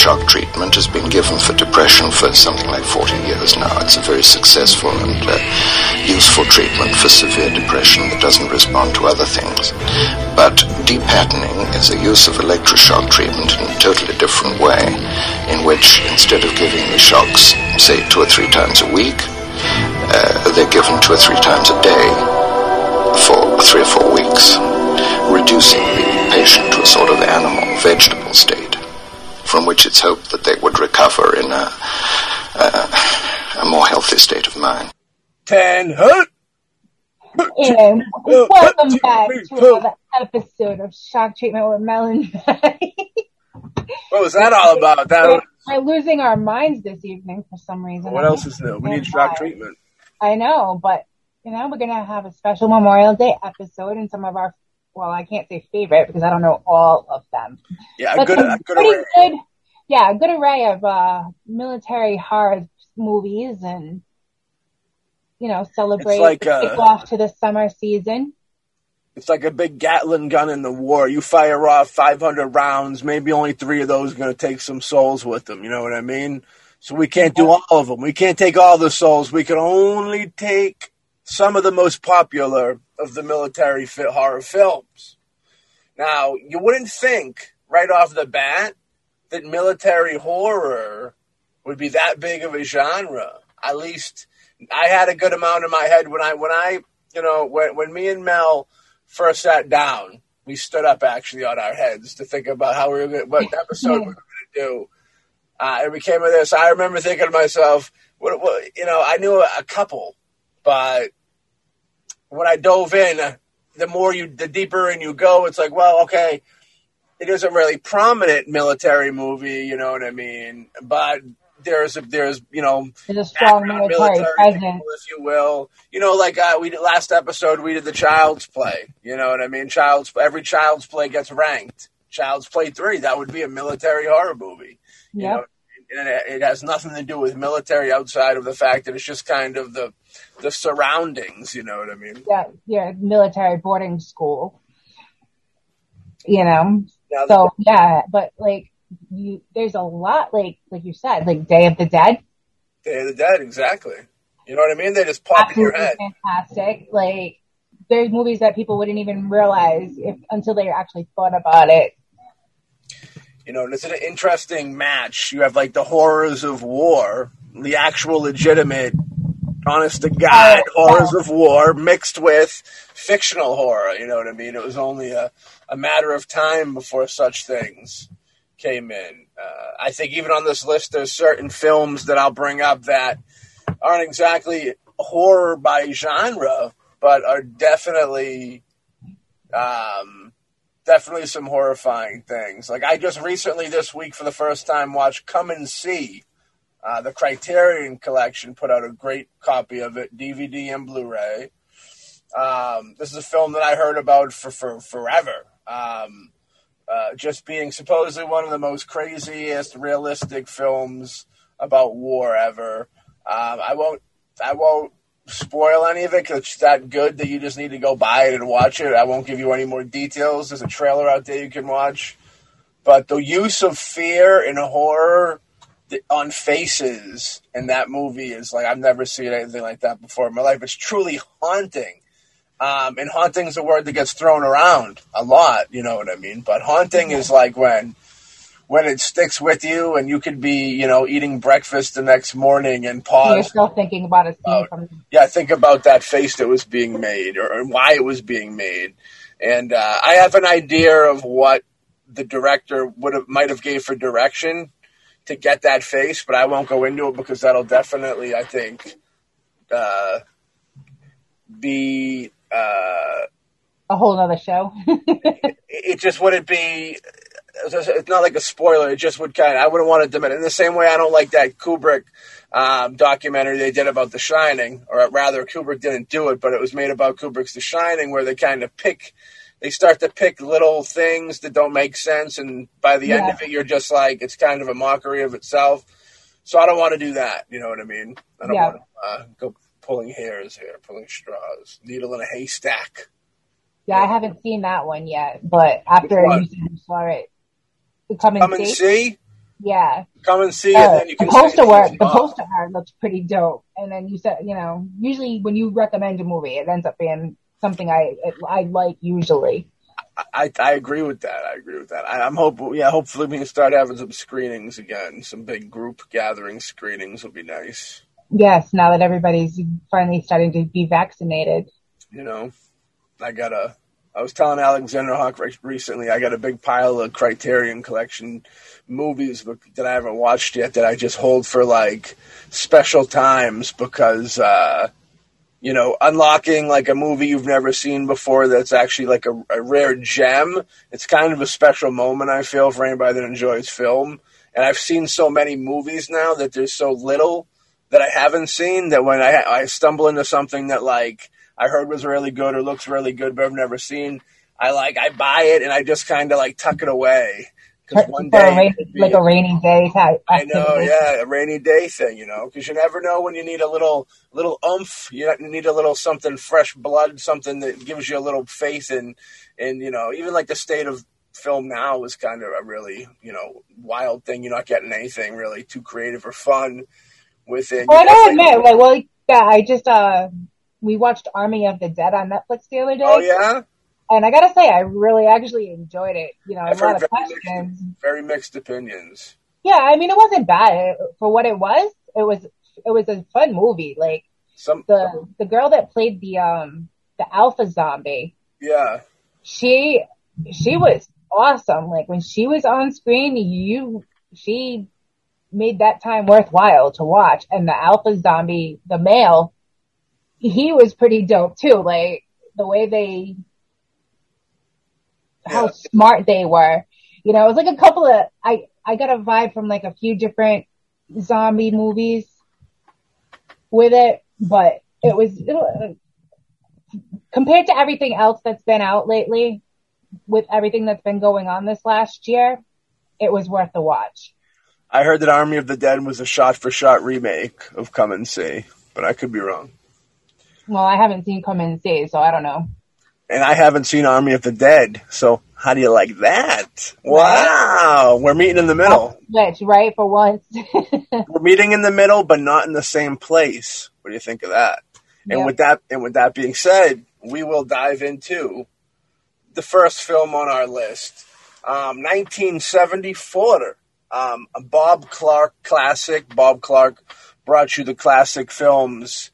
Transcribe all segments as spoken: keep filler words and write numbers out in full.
shock treatment has been given for depression for something like forty years now. It's a very successful and uh, useful treatment for severe depression that doesn't respond to other things. But depatterning is a use of electroshock treatment in a totally different way, in which instead of giving the shocks, say, two or three times a week, uh, they're given two or three times a day for three or four weeks, reducing the patient to a sort of animal, vegetable state, from which it's hoped that they would recover in a, a, a more healthy state of mind. Ten hurt! Ian, welcome back to another episode of Shock Treatment with Mel and Maddie. What was that all about? That we're, was... we're losing our minds this evening for some reason. What else is new? We need shock treatment. I know, but you know, we're going to have a special Memorial Day episode and some of our, well, I can't say favorite because I don't know all of them. Yeah, but a good, a good array. Good, yeah, a good array of uh, military horror movies and, you know, celebrate like a, kick off to the summer season. It's like a big Gatling gun in the war. You fire off five hundred rounds, maybe only three of those are going to take some souls with them. You know what I mean? So we can't do all of them. We can't take all the souls. We can only take some of the most popular of the military fit horror films. Now, you wouldn't think right off the bat that military horror would be that big of a genre. At least I had a good amount in my head when I, when I, you know, when, when me and Mel first sat down, we stood up actually on our heads to think about how we were gonna, what episode we were going to do. Uh, and we came with this. I remember thinking to myself, what, what, you know, I knew a couple, but when I dove in, the more you, the deeper in you go, it's like, well, okay, it is a really prominent military movie, you know what I mean? But There's, a, there's, you know, there's a strong military, military presence, if you will. You know, like uh, we did last episode, we did the Child's Play. You know what I mean? Child's every Child's Play gets ranked. Child's Play three, that would be a military horror movie. You yep. know, and it, it has nothing to do with military outside of the fact that it's just kind of the the surroundings. You know what I mean? Yeah, yeah, military boarding school. You know, now, so yeah, but like. You, there's a lot, like like you said, like Day of the Dead. Day of the Dead, exactly. You know what I mean? They just pop absolutely in your head. Fantastic. Like, there's movies that people wouldn't even realize if, until they actually thought about it. You know, it's an interesting match. You have, like, the horrors of war, the actual legitimate, honest-to-God oh, horrors yeah. of war mixed with fictional horror. You know what I mean? It was only a, a matter of time before such things came in. Uh, I think even on this list, there's certain films that I'll bring up that aren't exactly horror by genre, but are definitely, um, definitely some horrifying things. Like I just recently this week for the first time watched Come and See. Uh, the Criterion Collection put out a great copy of it, D V D and Blu-ray. Um, this is a film that I heard about for, for forever. Um, Uh, just being supposedly one of the most craziest, realistic films about war ever. Um, I won't, I won't spoil any of it because it's that good that you just need to go buy it and watch it. I won't give you any more details. There's a trailer out there you can watch. But the use of fear and horror on faces in that movie is like I've never seen anything like that before in my life. It's truly haunting. Um, and haunting is a word that gets thrown around a lot, you know what I mean? But haunting is like when when it sticks with you and you could be, you know, eating breakfast the next morning and pause. You're still thinking about a scene from... Yeah, think about that face that was being made or, or why it was being made. And uh, I have an idea of what the director would have might have gave for direction to get that face, but I won't go into it because that'll definitely, I think, uh, be... Uh, a whole other show. it, it just wouldn't be. It's not like a spoiler. It just would kind of. I wouldn't want to diminish. In the same way, I don't like that Kubrick um, documentary they did about The Shining, or rather, Kubrick didn't do it, but it was made about Kubrick's The Shining, where they kind of pick. They start to pick little things that don't make sense, and by the yeah. end of it, you're just like it's kind of a mockery of itself. So I don't want to do that. You know what I mean? I don't yeah. want to uh, go. Pulling hairs here, pulling straws, needle in a haystack. Yeah, yeah. I haven't seen that one yet, but after you saw it, come and, come and see? see? Yeah. Come and see, uh, and then you can the poster art. The poster art looks pretty dope. And then you said, you know, usually when you recommend a movie, it ends up being something I it, I like usually. I, I agree with that. I agree with that. I, I'm hope yeah. Hopefully we can start having some screenings again. Some big group gathering screenings would be nice. Yes, now that everybody's finally starting to be vaccinated. You know, I got a. I was telling Alexander Hawk recently, I got a big pile of Criterion Collection movies that I haven't watched yet that I just hold for like special times because. Uh, You know, unlocking like a movie you've never seen before that's actually like a, a rare gem. It's kind of a special moment, I feel, for anybody that enjoys film. And I've seen so many movies now that there's so little that I haven't seen that when I, I stumble into something that like I heard was really good or looks really good but I've never seen, I like I buy it and I just kind of like tuck it away. Because one day, a rainy, like a rainy day type. I know, yeah, a rainy day thing, you know, because you never know when you need a little, little oomph. You need a little something, fresh blood, something that gives you a little faith in, and you know, even like the state of film now is kind of a really, you know, wild thing. You're not getting anything really too creative or fun with it. Well, I don't admit, like, well, yeah, I just uh, we watched Army of the Dead on Netflix the other day. Oh yeah. And I gotta say, I really actually enjoyed it. You know, a I've lot of very questions. Mixed, very mixed opinions. Yeah, I mean, it wasn't bad for what it was. It was it was a fun movie. Like some, the some... the girl that played the um the alpha zombie. Yeah. She she was awesome. Like when she was on screen, you she made that time worthwhile to watch. And the alpha zombie, the male, he was pretty dope too. Like the way they. How yeah. smart they were, you know. It was like a couple of I, I got a vibe from like a few different zombie movies with it, but it was it, compared to everything else that's been out lately, with everything that's been going on this last year, it was worth the watch. I heard that Army of the Dead was a shot-for-shot remake of Come and See, but I could be wrong. Well, I haven't seen Come and See, so I don't know. And I haven't seen Army of the Dead, so how do you like that? Wow, we're meeting in the middle. That's right, for once. We're meeting in the middle, but not in the same place. What do you think of that? Yep. And with that, and with that being said, we will dive into the first film on our list, um, nineteen seventy-four, um, a Bob Clark classic. Bob Clark brought you the classic films.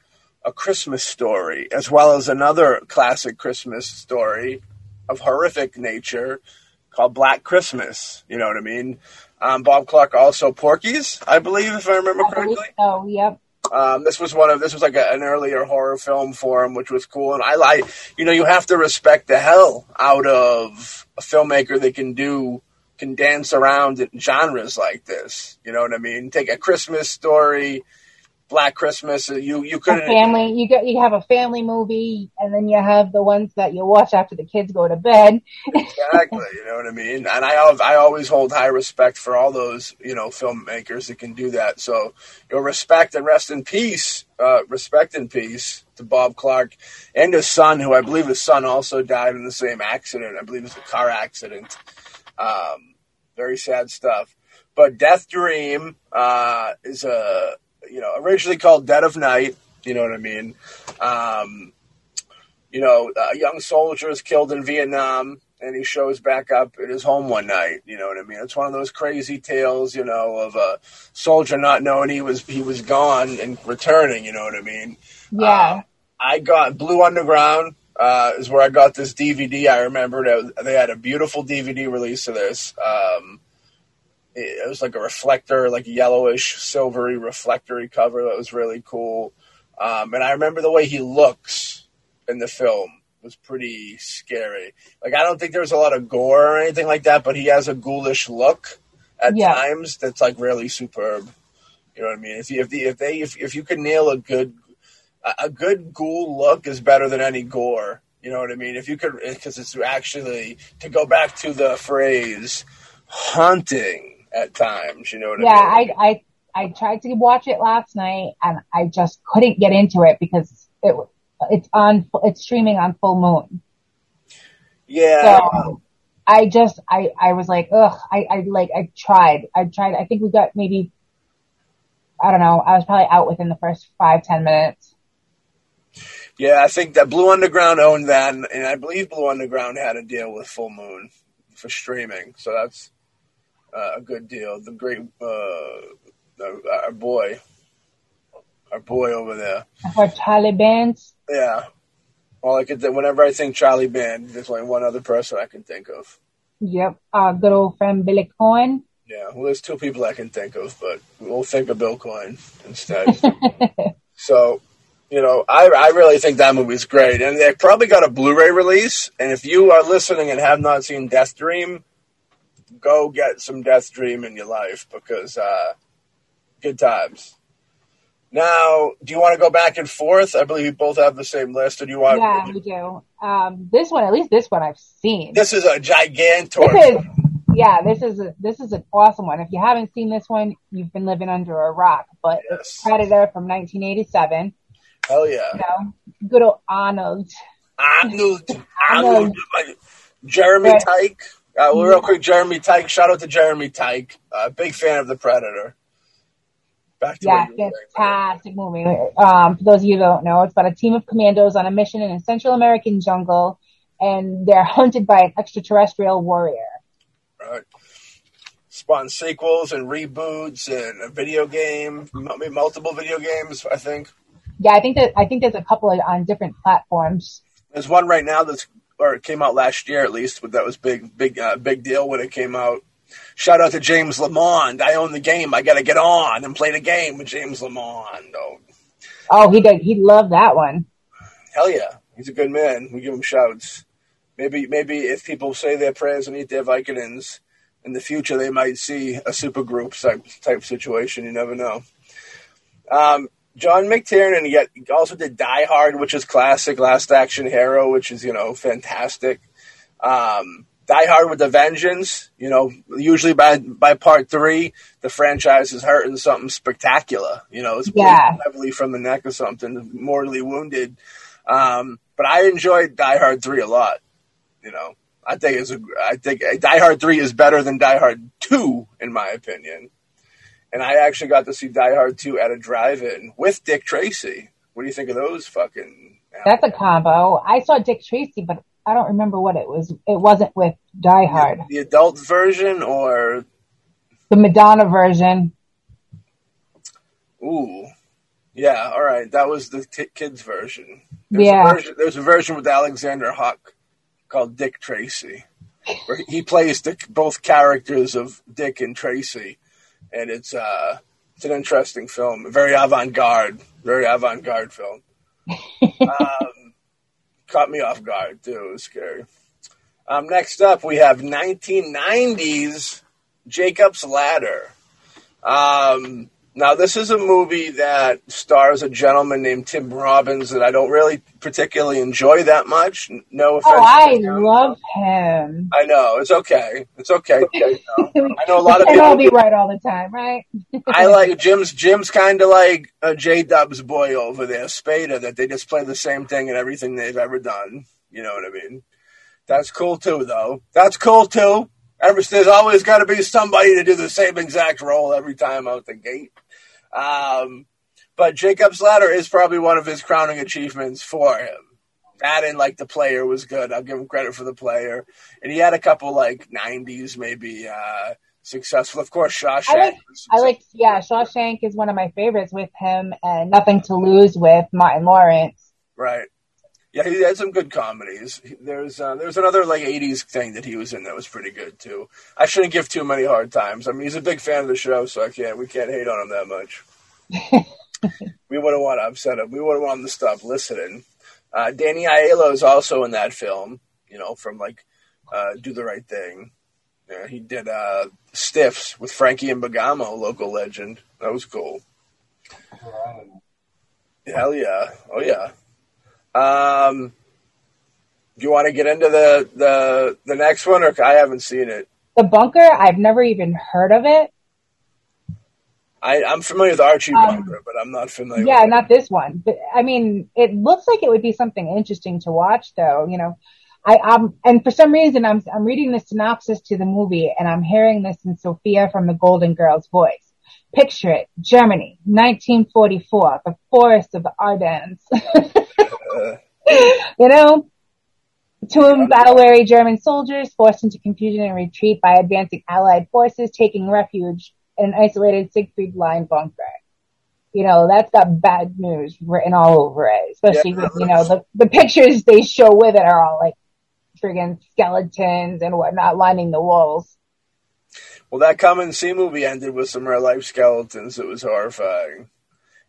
A Christmas Story, as well as another classic Christmas story of horrific nature called Black Christmas. You know what I mean? Um, Bob Clark also Porky's, I believe, if I remember I correctly. Oh, so, yep. Um, this was one of this was like a, an earlier horror film for him, which was cool. And I like, you know, you have to respect the hell out of a filmmaker that can do can dance around in genres like this. You know what I mean? Take a Christmas Story. Black Christmas, you you could family. You get you have a family movie, and then you have the ones that you watch after the kids go to bed. Exactly, you know what I mean. And I I always hold high respect for all those you know filmmakers that can do that. So your respect and rest in peace, uh, respect in peace to Bob Clark and his son, who I believe his son also died in the same accident. I believe it was a car accident. Um, very sad stuff. But Death Dream uh, is a you know, originally called Dead of Night, you know what I mean? Um, you know, a uh, young soldier is killed in Vietnam, and he shows back up at his home one night, you know what I mean? It's one of those crazy tales, you know, of a soldier not knowing he was he was gone and returning, you know what I mean? Yeah. Uh, I got Blue Underground uh, is where I got this D V D. I remember they had a beautiful D V D release of this. Um It was like a reflector, like a yellowish, silvery, reflectory cover that was really cool. Um, and I remember the way he looks in the film was pretty scary. Like, I don't think there was a lot of gore or anything like that, but he has a ghoulish look at yeah. times that's, like, really superb. You know what I mean? If you, if, the, if they if, if you could nail a good a good ghoul look is better than any gore. You know what I mean? If you could, because it's actually, to go back to the phrase, haunting. At times, you know what yeah, I mean? Yeah, I, I I tried to watch it last night, and I just couldn't get into it because it it's on it's streaming on Full Moon. Yeah, so I just, I, I was like, ugh, I, I like, I tried, I tried, I think we got maybe, I don't know, I was probably out within the first five, ten minutes. Yeah, I think that Blue Underground owned that, and, and I believe Blue Underground had a deal with Full Moon for streaming, so that's uh, a good deal. The great, uh, our, our boy, our boy over there. Our Charlie Band? Yeah. All I could think, whenever I think Charlie Band, there's only one other person I can think of. Yep, our good old friend Billy Coyne. Yeah, well, there's two people I can think of, but we'll think of Bill Coyne instead. So, you know, I I really think that movie's great. And they probably got a Blu-ray release. And if you are listening and have not seen Death Dream, go get some Death Dream in your life because uh, good times. Now, do you want to go back and forth? I believe we both have the same list. Or do you want? Yeah, we do. Um, this one, at least this one I've seen. This is a gigantor. This is, yeah, this is, a, this is an awesome one. If you haven't seen this one, you've been living under a rock. But yes. It's Predator from nineteen eighty-seven. Hell yeah. You know, good old Arnold. Arnold. Arnold. Arnold. Jeremy but, Tyke. Uh, well, real quick, Jeremy Tyke. Shout out to Jeremy Tyke. Uh, big fan of The Predator. Back to yeah, fantastic saying, movie. Um, for those of you who don't know, it's about a team of commandos on a mission in a Central American jungle, and they're hunted by an extraterrestrial warrior. Right. Spawned sequels and reboots and a video game, multiple video games, I think. Yeah, I think that I think there's a couple of, on different platforms. There's one right now that's or it came out last year at least, but that was big, big, uh, big deal when it came out. Shout out to James Lamond. I own the game. I got to get on and play the game with James Lamond. Oh, oh he did. He loved that one. Hell yeah, he's a good man. We give him shouts. Maybe, maybe if people say their prayers and eat their Vicodins, in the future they might see a supergroup type type situation. You never know. Um. John McTiernan yet also did Die Hard, which is classic, Last Action Hero, which is, you know, fantastic. Um, Die Hard with a Vengeance, you know, usually by by part three, the franchise is hurting something spectacular. You know, it's yeah. heavily from the neck or something, mortally wounded. Um, but I enjoyed Die Hard three a lot. You know, I think it's a, I think Die Hard three is better than Die Hard two, in my opinion. And I actually got to see Die Hard two at a drive-in with Dick Tracy. What do you think of those fucking animals? That's a combo. I saw Dick Tracy, but I don't remember what it was. It wasn't with Die Hard. The, the adult version or? The Madonna version. Ooh. Yeah, all right. That was the t- kids version. There's yeah. A version, there's a version with Alexander Hawk called Dick Tracy, where he plays the, both characters of Dick and Tracy. And it's uh, it's an interesting film, very avant-garde, very avant-garde film. um, caught me off guard, too. It was scary. Um, next up, we have nineteen nineties Jacob's Ladder. Um, now, this is a movie that stars a gentleman named Tim Robbins that I don't really particularly enjoy that much. No offense. Oh, I love him. I know. It's okay. It's okay. okay no. I know a lot of people. I'll be right all the time, right? I like Jim's. Jim's kind of like a J-Dub's boy over there, Spader, that they just play the same thing in everything they've ever done. You know what I mean? That's cool, too, though. That's cool, too. There's always got to be somebody to do the same exact role every time out the gate. Um, but Jacob's Ladder is probably one of his crowning achievements for him. That and, like, the player was good. I'll give him credit for the player. And he had a couple, like, nineties maybe uh, successful. Of course, Shawshank. I like, I like, yeah, Shawshank is one of my favorites with him and Nothing to Lose with Martin Lawrence. Right. Yeah, he had some good comedies. There's uh, there's another, like, eighties thing that he was in that was pretty good, too. I shouldn't give too many hard times. I mean, he's a big fan of the show, so I can't, we can't hate on him that much. We wouldn't want to upset him. We wouldn't want him to stop listening. Uh, Danny Aiello is also in that film, you know, from, like, uh, Do the Right Thing. Yeah, he did uh, Stiffs with Frankie and Bergamo, local legend. That was cool. Hell yeah. Oh, yeah. Um, do you want to get into the, the, the next one, or I haven't seen it? The Bunker? I've never even heard of it. I, I'm familiar with Archie um, Bunker, but I'm not familiar yeah, with Yeah, not it. This one. But I mean, it looks like it would be something interesting to watch, though. You know, I, um, and for some reason, I'm, I'm reading the synopsis to the movie and I'm hearing this in Sophia from the Golden Girls voice. Picture it. Germany, nineteen forty-four, the forest of the Ardennes. uh, you know, two um, battle-weary German soldiers forced into confusion and retreat by advancing Allied forces, taking refuge in an isolated Siegfried Line bunker. You know, that's got bad news written all over it, especially, yeah. with, you know, the, the pictures they show with it are all like friggin' skeletons and whatnot lining the walls. Well, that Come and See movie ended with some real-life skeletons. It was horrifying.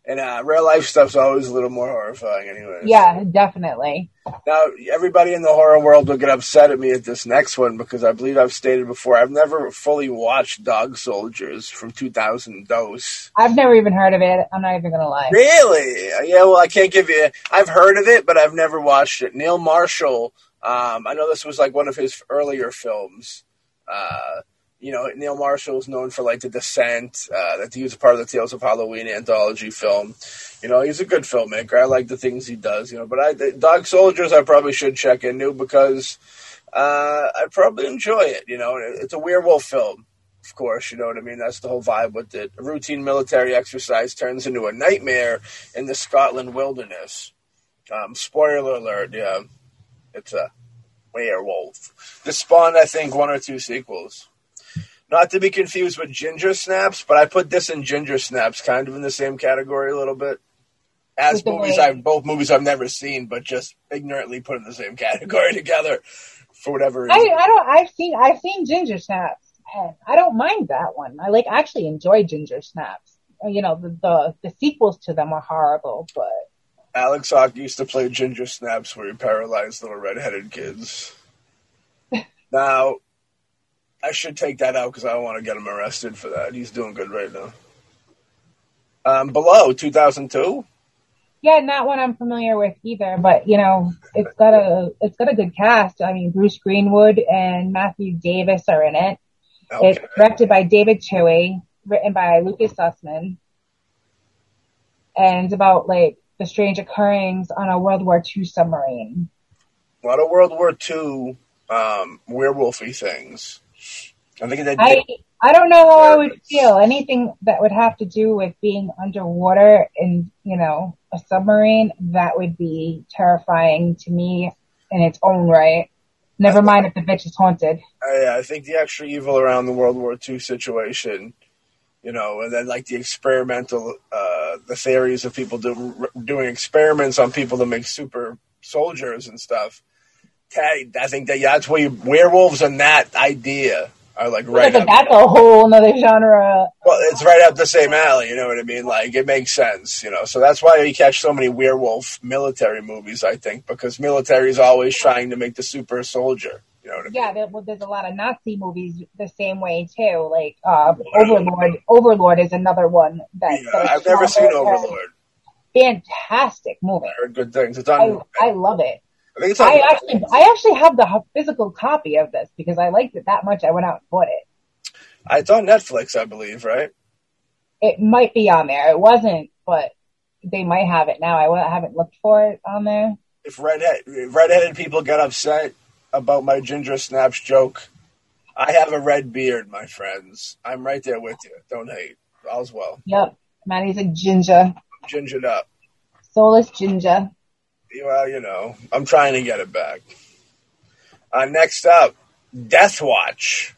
And uh, real-life stuff's always a little more horrifying anyway. Yeah, definitely. Now, everybody in the horror world will get upset at me at this next one because I believe I've stated before, I've never fully watched Dog Soldiers from two thousand Dose. I've never even heard of it. I'm not even going to lie. Really? Yeah, well, I can't give you... I've heard of it, but I've never watched it. Neil Marshall, um, I know this was like one of his earlier films. Uh You know, Neil Marshall is known for, like, The Descent. Uh, that he was a part of the Tales of Halloween anthology film. You know, he's a good filmmaker. I like the things he does, you know. But I, the Dog Soldiers, I probably should check into because uh, I probably enjoy it, you know. It's a werewolf film, of course, you know what I mean? That's the whole vibe with it. A routine military exercise turns into a nightmare in the Scotland wilderness. Um, spoiler alert, yeah. It's a werewolf. This spawned, I think, one or two sequels. Not to be confused with Ginger Snaps, but I put this in Ginger Snaps, kind of in the same category a little bit. As movies, I've, both movies I've never seen, but just ignorantly put in the same category together for whatever reason. I, I don't. I've seen. I've seen Ginger Snaps. I don't mind that one. I like actually enjoy Ginger Snaps. You know, the the, the sequels to them are horrible, but Alex Hawk used to play Ginger Snaps, where he paralyzed little redheaded kids. Now. I should take that out because I don't want to get him arrested for that. He's doing good right now. Um, below, two thousand two? Yeah, not one I'm familiar with either, but, you know, it's got a it's got a good cast. I mean, Bruce Greenwood and Matthew Davis are in it. Okay. It's directed by David Chewie, written by Lucas Sussman, and it's about, like, the strange occurrings on a World War Two submarine. A lot of World War Two um, werewolfy things. I, think that I I don't know how I would feel. Anything that would have to do with being underwater in, you know, a submarine, that would be terrifying to me in its own right. Never mind if the bitch is haunted. I, I think the extra evil around the World War Two situation, you know, and then like the experimental, uh, the theories of people do, doing experiments on people to make super soldiers and stuff. I think that, yeah, that's where you, werewolves and that idea are like right up. That's a whole other genre. Well, it's right up the same alley, you know what I mean? Like, it makes sense, you know. So that's why you catch so many werewolf military movies, I think, because military is always trying to make the super soldier, you know what I mean? Yeah, there, well, there's a lot of Nazi movies the same way, too. Like, uh, Overlord Overlord is another one. That yeah, I've never seen Overlord. Fantastic movie. I heard good things. It's on, I, I love it. I, I actually, I actually have the physical copy of this because I liked it that much. I went out and bought it. It's on Netflix, I believe, right? It might be on there. It wasn't, but they might have it now. I haven't looked for it on there. If redhead, redheaded people get upset about my Ginger Snaps joke, I have a red beard, my friends. I'm right there with you. Don't hate. All's well. Yep, Maddie's a ginger. I'm gingered up. Soulless ginger. Well, you know, I'm trying to get it back. Uh, next up, Death Watch.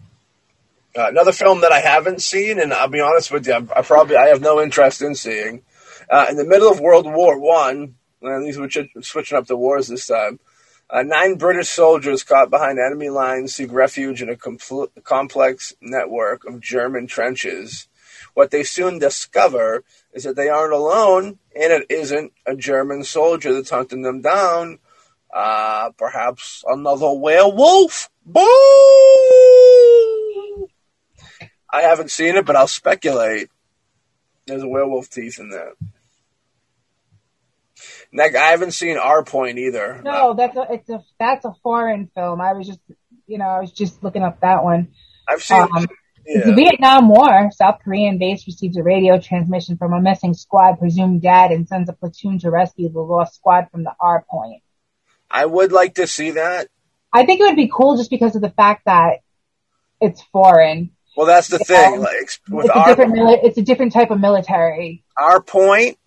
Uh, another film that I haven't seen, and I'll be honest with you, I probably I have no interest in seeing. Uh, in the middle of World War One, and these were ch- switching up the wars this time, uh, nine British soldiers caught behind enemy lines seek refuge in a compl- complex network of German trenches. What they soon discover is that they aren't alone, and it isn't a German soldier that's hunting them down. Uh, perhaps another werewolf. Boom! I haven't seen it, but I'll speculate. There's a werewolf teeth in that. Next, I haven't seen R-point either. No, that's a, it's a that's a foreign film. I was just, you know, I was just looking up that one. I've seen. Um, Yeah. The Vietnam War, South Korean base receives a radio transmission from a missing squad presumed dead and sends a platoon to rescue the lost squad from the R-point. I would like to see that. I think it would be cool just because of the fact that it's foreign. Well, that's the thing. Um, like, with it's, a our, mili- it's a different type of military. Our point,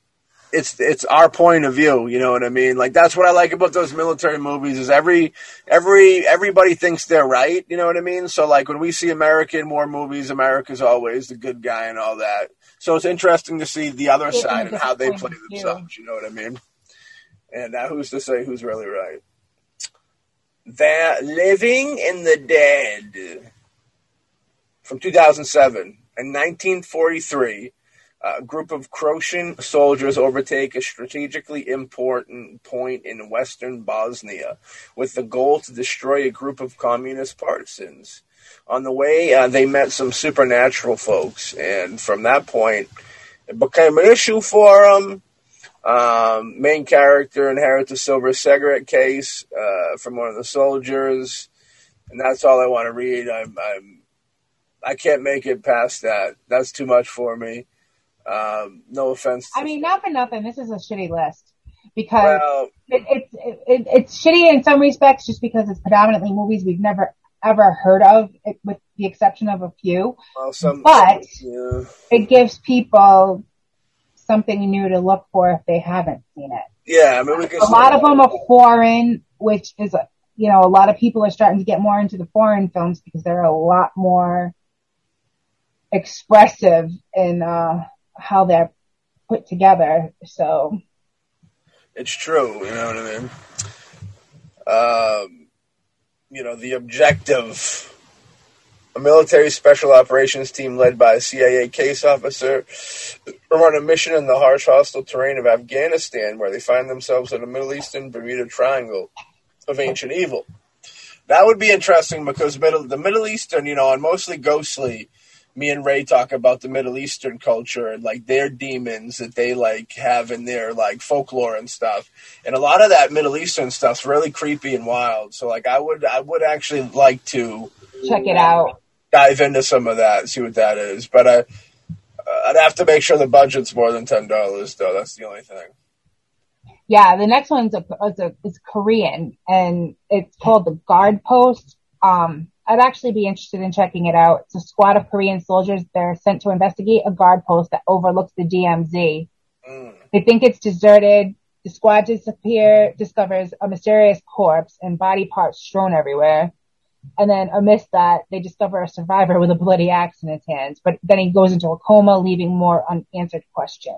it's it's our point of view. You know what I mean? Like, that's what I like about those military movies is every every everybody thinks they're right. You know what I mean? So, like, when we see American war movies, America's always the good guy and all that. So it's interesting to see the other it's side and how they play themselves. You know what I mean? And now who's to say who's really right? They're living in the dead. From two thousand seven, in nineteen forty-three, a group of Croatian soldiers overtake a strategically important point in western Bosnia with the goal to destroy a group of communist partisans. On the way, uh, they met some supernatural folks, and from that point, it became an issue for them. Um, main character inherits a silver cigarette case uh, from one of the soldiers, and that's all I want to read. I'm... I'm I can't make it past that. That's too much for me. Um, no offense. To I mean, not for nothing. This is a shitty list because well, it, it's it, it, it's shitty in some respects, just because it's predominantly movies we've never ever heard of, it, with the exception of a few. Well, some, but some, yeah. It gives people something new to look for if they haven't seen it. Yeah, I mean, we a lot of them are foreign, which is a, you know a lot of people are starting to get more into the foreign films because they're a lot more expressive in uh, how they're put together, so it's true. You know what I mean? Um, you know the objective: a military special operations team led by a C I A case officer are on a mission in the harsh, hostile terrain of Afghanistan, where they find themselves in the Middle Eastern Bermuda Triangle of ancient evil. That would be interesting because middle the Middle Eastern, you know, and mostly ghostly. Me and Ray talk about the Middle Eastern culture and, like, their demons that they, like, have in their, like, folklore and stuff. And a lot of that Middle Eastern stuff's really creepy and wild. So, like, I would I would actually like to... check it out. Dive into some of that and see what that is. But I, I'd have to make sure the budget's more than ten dollars, though. That's the only thing. Yeah, the next one's a, it's, a, it's Korean, and it's called The Guard Post. Um... I'd actually be interested in checking it out. It's a squad of Korean soldiers. They're sent to investigate a guard post that overlooks the D M Z. Mm. They think it's deserted. The squad disappear, discovers a mysterious corpse and body parts strewn everywhere. And then amidst that, they discover a survivor with a bloody axe in his hands. But then he goes into a coma, leaving more unanswered questions.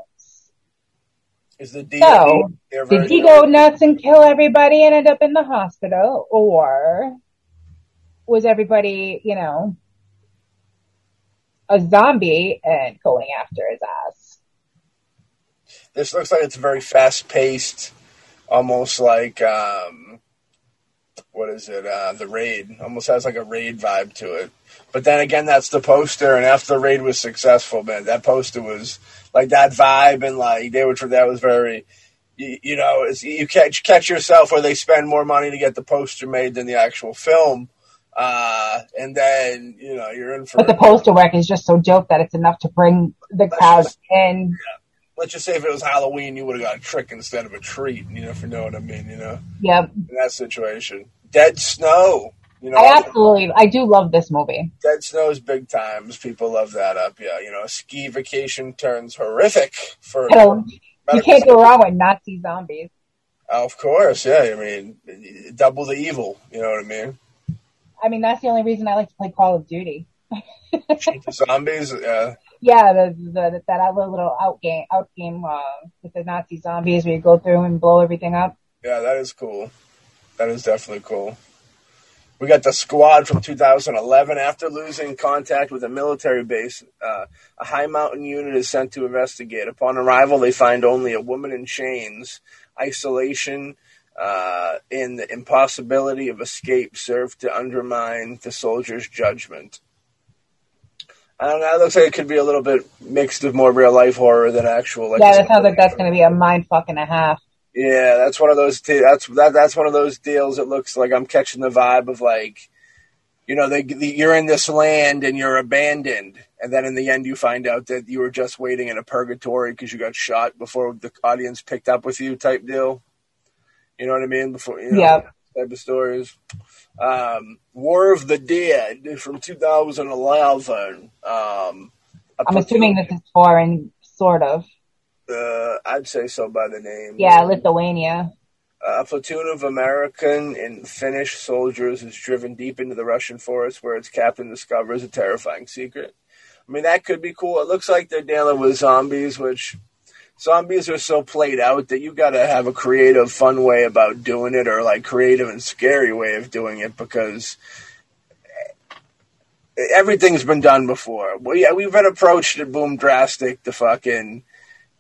Is the D M Z so, ever- did he go nuts and kill everybody and end up in the hospital? Or... was everybody, you know, a zombie and going after his ass? This looks like it's very fast-paced, almost like, um, what is it, uh, The Raid. Almost has like a Raid vibe to it. But then again, that's the poster, and after The Raid was successful, man, that poster was, like, that vibe, and, like, they were, that was very... You, you know, it's, you catch, catch yourself where they spend more money to get the poster made than the actual film. Uh, and then, you know, you're in for... But the poster work is just so dope that it's enough to bring the crowd in. Yeah. Let's just say if it was Halloween, you would have got a trick instead of a treat, you know, if you know what I mean, you know? Yep. In that situation. Dead Snow. You know, I absolutely... I do love this movie. Dead Snow is big times. People love that up, yeah. You know, ski vacation turns horrific for... So, you can't go wrong with Nazi zombies. Oh, of course, yeah. I mean, double the evil, you know what I mean? I mean, that's the only reason I like to play Call of Duty. Zombies, yeah. Yeah, the, the, that other little out game, out game uh, with the Nazi zombies where you go through and blow everything up. Yeah, that is cool. That is definitely cool. We got The Squad from two thousand eleven. After losing contact with a military base, uh, a high mountain unit is sent to investigate. Upon arrival, they find only a woman in chains, isolation, Uh, and the impossibility of escape served to undermine the soldier's judgment. I don't know. It looks like it could be a little bit mixed with more real life horror than actual. Like, yeah, that sounds like that's going to be a mind fuck and a half. Yeah, that's one of those. T- that's that, that's one of those deals. It looks like I'm catching the vibe of like, you know, they, the, you're in this land and you're abandoned, and then in the end you find out that you were just waiting in a purgatory because you got shot before the audience picked up with you, type deal. You know what I mean? Before, you know, yeah. type of stories. Um, War of the Dead from two thousand eleven. Um, I'm assuming this is foreign, sort of. Uh, I'd say so by the name. Yeah, Lithuania. A platoon of American and Finnish soldiers is driven deep into the Russian forest where its captain discovers a terrifying secret. I mean, that could be cool. It looks like they're dealing with zombies, which zombies are so played out that you got to have a creative, fun way about doing it, or like creative and scary way of doing it, because everything's been done before. Well, yeah, we've been approached at Boom Drastic to fucking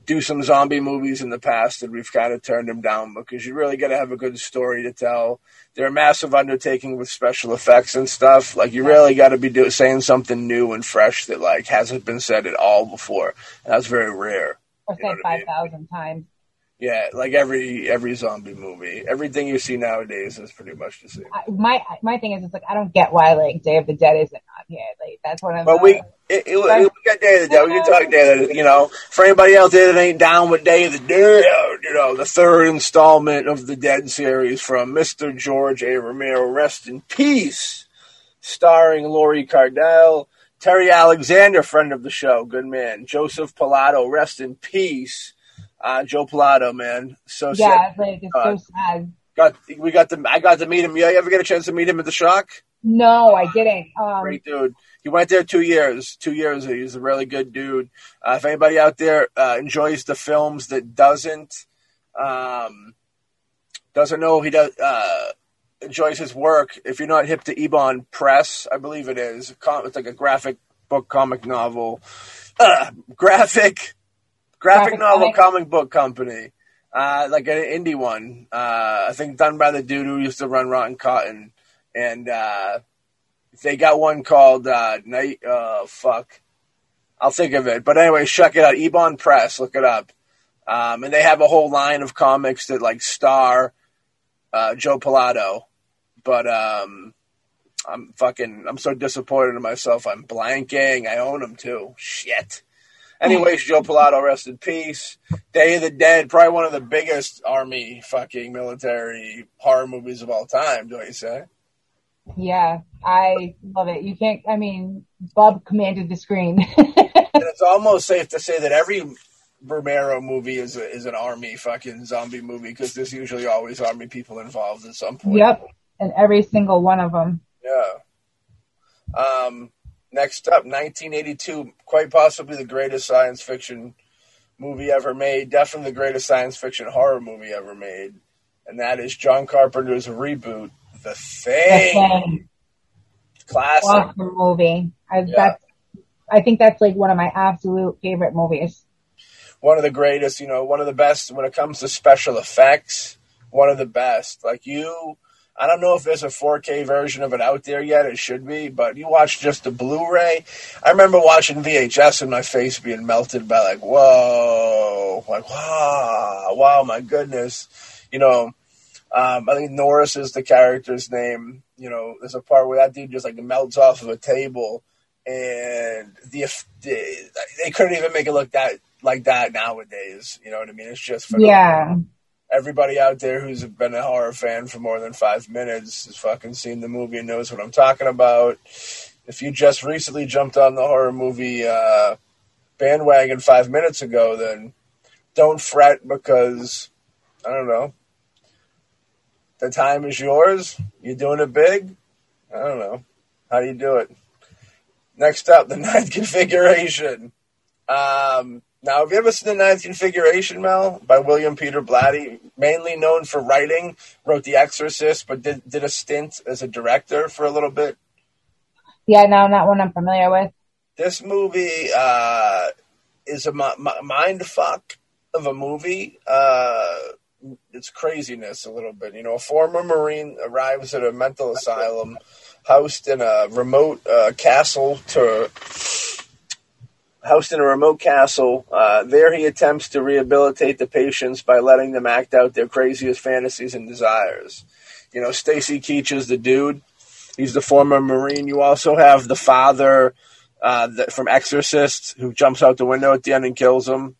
do some zombie movies in the past, and we've kind of turned them down because you really got to have a good story to tell. They're a massive undertaking with special effects and stuff. Like, you really got to be do- saying something new and fresh that, like, hasn't been said at all before. And that's very rare. Or said five thousand times. Yeah, like every every zombie movie. Everything you see nowadays is pretty much the same. I, my my thing is, it's like, I don't get why, like, Day of the Dead isn't on here. Like, that's what I'm... But we, it, it, but we got Day of the Dead. We can talk Day of the, you know, for anybody out there that ain't down with Day of the Dead, you know, the third installment of the Dead series from Mister George A. Romero, rest in peace, starring Laurie Cardell, Terry Alexander, friend of the show, good man, Joseph Pilato, rest in peace, Uh, Joe Pilato, man. So yeah, sad. Like, it's uh, so sad. Got we got the I got to meet him. You ever get a chance to meet him at the Shock? No, I didn't. Um, Great dude. He went there two years. Two years. He was a really good dude. Uh, if anybody out there uh, enjoys the films that doesn't um, doesn't know he does uh, enjoys his work, if you're not hip to Ebon Press, I believe it is. It's like a graphic book, comic novel, uh, graphic. Graphic novel comic book company, uh, like an indie one, uh, I think done by the dude who used to run Rotten Cotton. And uh, they got one called uh, Night, uh, fuck, I'll think of it. But anyway, check it out. Ebon Press, look it up. Um, and they have a whole line of comics that like star uh, Joe Pilato. But um, I'm fucking, I'm so disappointed in myself. I'm blanking. I own them too. Shit. Anyways, Joe Pilato, rest in peace. Day of the Dead, probably one of the biggest army fucking military horror movies of all time, don't you say? Yeah, I love it. You can't, I mean, Bob commanded the screen. And it's almost safe to say that every Romero movie is a, is an army fucking zombie movie, because there's usually always army people involved at some point. Yep, and every single one of them. Yeah. Um... Next up, nineteen eighty-two, quite possibly the greatest science fiction movie ever made, definitely the greatest science fiction horror movie ever made, and that is John Carpenter's reboot, The Thing. Classic. Awesome movie. I, yeah. that's, I think that's like one of my absolute favorite movies. One of the greatest, you know, one of the best when it comes to special effects, one of the best. Like you... I don't know if there's a four K version of it out there yet. It should be, but you watch just the Blu-ray. I remember watching V H S and my face being melted by like, whoa, like, wow, wow, my goodness. You know, um, I think Norris is the character's name. You know, there's a part where that dude just like melts off of a table, and the, the they couldn't even make it look that like that nowadays. You know what I mean? It's just phenomenal. Yeah. Everybody out there who's been a horror fan for more than five minutes has fucking seen the movie and knows what I'm talking about. If you just recently jumped on the horror movie uh, bandwagon five minutes ago, then don't fret because, I don't know, the time is yours. You're doing it big. I don't know. How do you do it? Next up, The Ninth Configuration. Um... Now, have you ever seen The Ninth Configuration, Mel, by William Peter Blatty? Mainly known for writing, wrote The Exorcist, but did, did a stint as a director for a little bit. Yeah, no, not one I'm familiar with. This movie uh, is a m- m- mind fuck of a movie. Uh, it's craziness a little bit. You know, a former Marine arrives at a mental asylum housed in a remote uh, castle to... Housed in a remote castle. Uh, there he attempts to rehabilitate the patients by letting them act out their craziest fantasies and desires. You know, Stacy Keach is the dude. He's the former Marine. You also have the father uh, the, from Exorcist who jumps out the window at the end and kills him.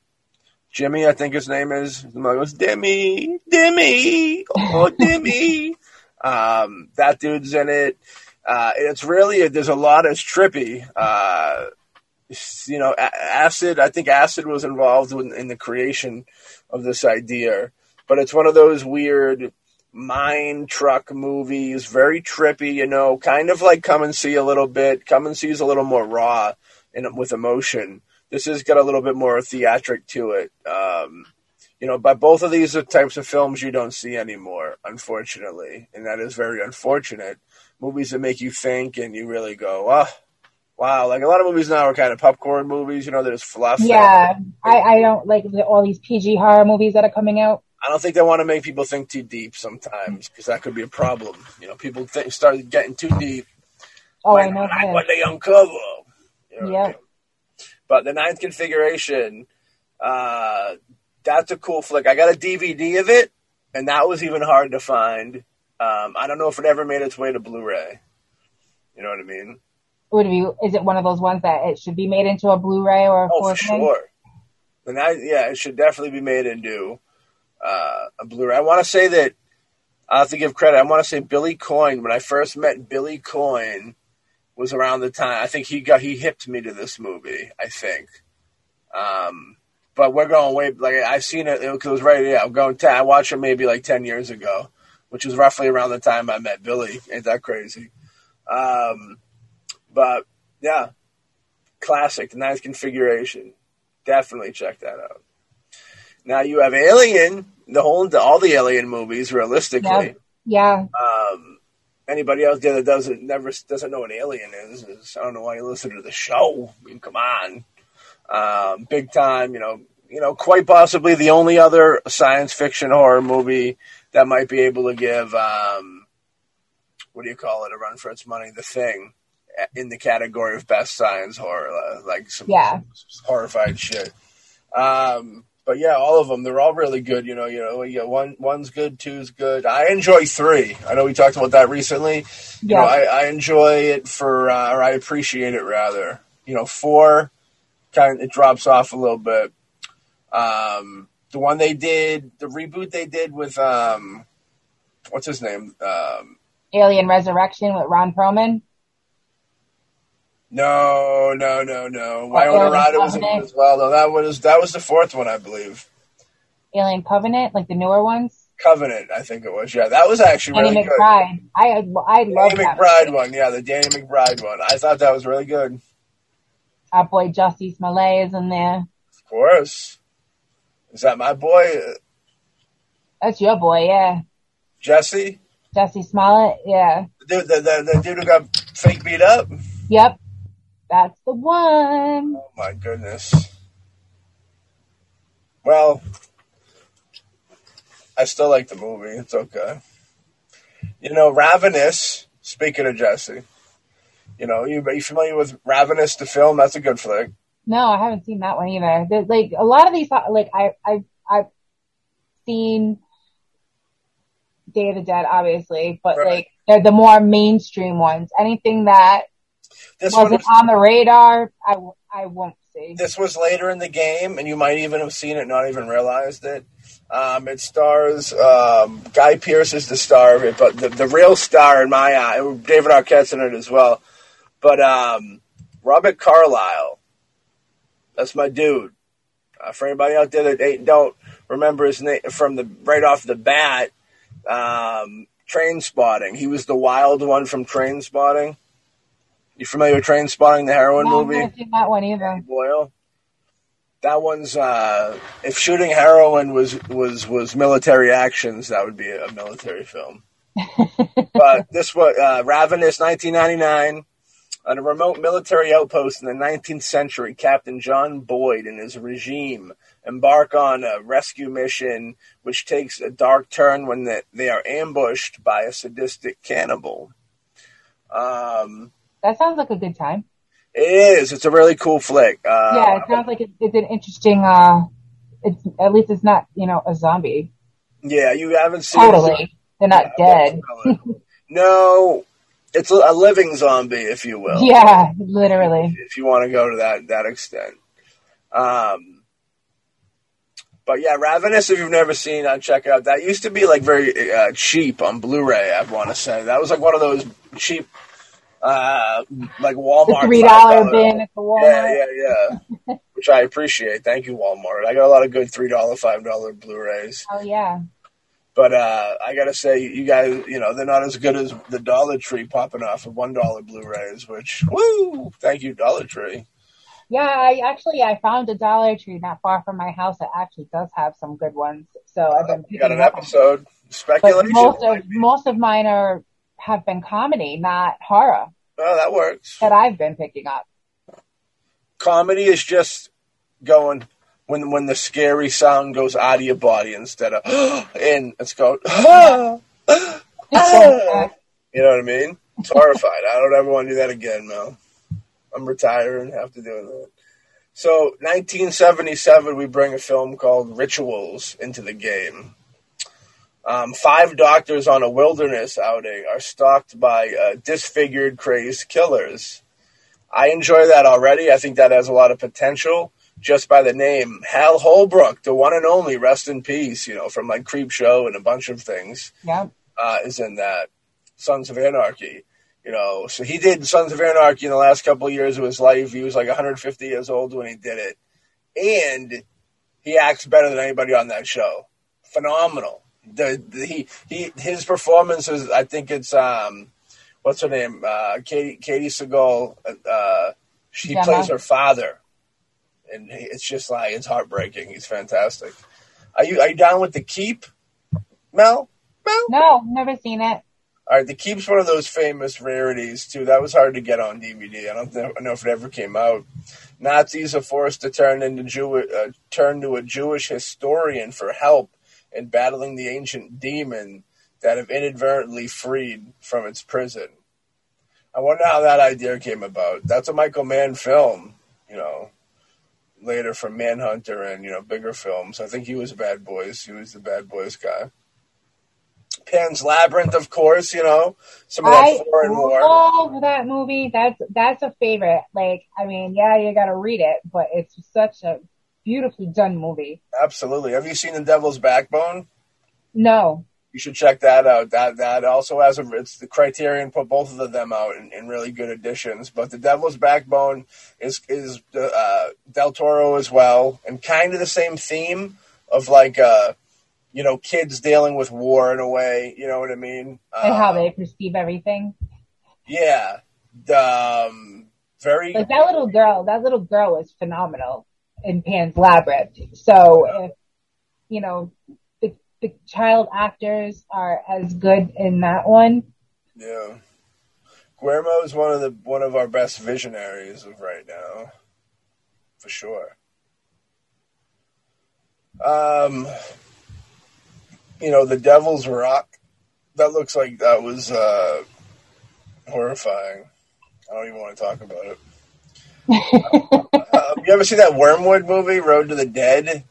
Jimmy, I think his name is. The mother goes, Demi, Demi, oh, Demi. Um, that dude's in it. Uh, it's really, there's a lot of trippy, uh, you know, acid. I think acid was involved in, in the creation of this idea, but it's one of those weird mine truck movies, very trippy, you know, kind of like Come and See a little bit. Come and See is a little more raw and with emotion. This has got a little bit more theatric to it. Um, you know, but both of these are types of films you don't see anymore, unfortunately. And that is very unfortunate. Movies that make you think and you really go, oh, wow. Like a lot of movies now are kind of popcorn movies, you know, there's fluff. Yeah. And, I, I don't like all these P G horror movies that are coming out. I don't think they want to make people think too deep sometimes because that could be a problem. You know, people think, start getting too deep. Oh, I know. I, what they uncover. You know, yeah. You know. But The Ninth Configuration, uh, that's a cool flick. I got a D V D of it, and that was even hard to find. Um, I don't know if it ever made its way to Blu-ray. You know what I mean? Would it be, is it one of those ones that it should be made into a Blu-ray or a oh, for sure. And I, yeah, it should definitely be made into uh, a Blu-ray. I want to say that, I have to give credit, I want to say Billy Coyne, when I first met Billy Coyne, was around the time, I think he got, he hipped me to this movie, I think. Um, but we're going way, like, I've seen it, it was right, yeah, I'm going, ten, I watched it maybe like ten years ago, which was roughly around the time I met Billy. Ain't that crazy? Um, but, yeah, classic, The Ninth Configuration. Definitely check that out. Now you have Alien, the whole, the, all the Alien movies, realistically. Yeah. yeah. Um, Anybody else there that doesn't never doesn't know what Alien is, is I don't know why you listen to the show. I mean, come on, um, big time. You know, you know, quite possibly the only other science fiction horror movie that might be able to give um, what do you call it, a run for its money, The Thing, in the category of best science horror, uh, like some, yeah. some horrified shit. Um, But yeah, all of them, they're all really good. You know, you know, yeah, one, one's good, two's good. I enjoy three. I know we talked about that recently. You yeah. know, I, I enjoy it for, uh, or I appreciate it rather. You know, four kind of, it drops off a little bit. Um, the one they did, the reboot they did with, um, what's his name? Um, Alien Resurrection with Ron Perlman. No, no, no, no. Winona Ryder was in it as well. No, that was that was the fourth one, I believe. Alien Covenant, like the newer ones. Covenant, I think it was. Yeah, that was actually Danny really McBride. good. I, I love Danny that McBride movie. one. Yeah, the Danny McBride one. I thought that was really good. Our boy Jesse Smollett is in there. Of course. Is that my boy? That's your boy, yeah. Jesse. Jesse Smollett, yeah. The dude, the, the, the dude who got fake beat up. Yep. That's the one. Oh, my goodness. Well, I still like the movie. It's okay. You know, Ravenous, speaking of Jesse, you know, you, are you familiar with Ravenous, the film? That's a good flick. No, I haven't seen that one either. There's, like, a lot of these, like, I, I, I've seen Day of the Dead, obviously, but, right. like, they're the more mainstream ones. Anything that... This was it on the radar? I, I won't see. This was later in the game, and you might even have seen it, not even realized it. Um, it stars um, Guy Pearce is the star of it, but the, the real star in my eye, David Arquette's in it as well. But um, Robert Carlyle, that's my dude. Uh, for anybody out there that they don't remember his name from the right off the bat, um, Trainspotting. He was the wild one from Trainspotting. You familiar with Trainspotting, the heroin no, movie? I haven't seen that one either. Boyle. That one's, uh, if shooting heroin was, was, was military actions, that would be a military film. But this was uh, Ravenous, nineteen ninety-nine. On a remote military outpost in the nineteenth century, Captain John Boyd and his regime embark on a rescue mission which takes a dark turn when the, they are ambushed by a sadistic cannibal. Um... That sounds like a good time. It is. It's a really cool flick. Uh, yeah, it sounds like it's, it's an interesting. Uh, it's at least it's not you know a zombie. Yeah, you haven't seen. Totally, they're not yeah, dead. No, it's a living zombie, if you will. Yeah, literally. If you want to go to that that extent, um, But yeah, Ravenous, if you've never seen, I'd check it out. That used to be like very uh, cheap on Blu-ray, I want to say. That was like one of those cheap, uh, like Walmart. The three dollar bin at the Walmart. Yeah, yeah, yeah. Which I appreciate. Thank you, Walmart. I got a lot of good three dollar, five dollar Blu-rays. Oh, yeah. But uh, I got to say, you guys, you know, they're not as good as the Dollar Tree popping off of one dollar Blu-rays, which, woo, thank you, Dollar Tree. Yeah, I actually, I found a Dollar Tree not far from my house that actually does have some good ones. So uh, I've been picking got an up. Episode. Speculation. Most of, most of mine are have been comedy, not horror. Oh, that works. That I've been picking up. Comedy is just going... When when the scary sound goes out of your body instead of, and it's called, ah, ah, ah. You know what I mean? Horrified. I don't ever want to do that again, Mel. I'm retired and have to do that. So, nineteen seventy-seven, we bring a film called Rituals into the game. Um, five doctors on a wilderness outing are stalked by uh, disfigured, crazed killers. I enjoy that already. I think that has a lot of potential. Just by the name, Hal Holbrook, the one and only, rest in peace, you know, from like Creepshow and a bunch of things, yeah, uh, is in that Sons of Anarchy, you know. So he did Sons of Anarchy in the last couple of years of his life. He was like one hundred fifty years old when he did it. And he acts better than anybody on that show. Phenomenal. The, the, he, he, his performance is, I think it's, um, what's her name? Uh, Katie, Katie Segal. Uh, she yeah. plays her father. And it's just like, it's heartbreaking. He's fantastic. Are you are you down with The Keep, Mel? Mel? No, never seen it. All right, The Keep's one of those famous rarities, too. That was hard to get on D V D. I don't th- I know if it ever came out. Nazis are forced to turn into Jew- uh, turn to a Jewish historian for help in battling the ancient demon that have inadvertently freed from its prison. I wonder how that idea came about. That's a Michael Mann film, you know. Later from Manhunter and, you know, bigger films. I think he was Bad Boys. He was the Bad Boys guy. Pan's Labyrinth, of course, you know. Some of that foreign war. I love that movie. That's that's a favorite. Like, I mean, yeah, you got to read it, but it's such a beautifully done movie. Absolutely. Have you seen The Devil's Backbone? No. You should check that out. That that also has a, it's the Criterion put both of them out in, in really good editions. But The Devil's Backbone is is uh, Del Toro as well, and kind of the same theme of like uh, you know, kids dealing with war in a way. You know what I mean? And um, how they perceive everything. Yeah, um, very. Like that little girl, that little girl is phenomenal in Pan's Labyrinth. So yeah. if you know. The child actors are as good in that one. Yeah, Guillermo is one of the one of our best visionaries of right now, for sure. Um, you know, The Devil's Rock. That looks like that was uh, horrifying. I don't even want to talk about it. um, you ever see that Wormwood movie, Road to the Dead?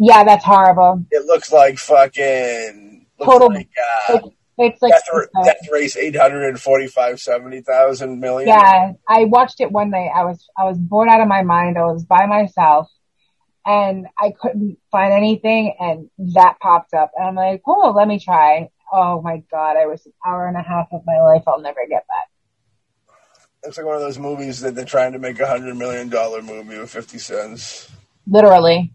Yeah, that's horrible. It looks like fucking... Looks Total, like, uh, it's, it's like... Death, death Race eight hundred forty-five, seventy thousand million. Yeah, I watched it one night. I was I was bored out of my mind. I was by myself. And I couldn't find anything. And that popped up. And I'm like, oh, let me try. Oh, my God. I was an hour and a half of my life. I'll never get back. It's like one of those movies that they're trying to make a one hundred million dollars movie with fifty cents. Literally.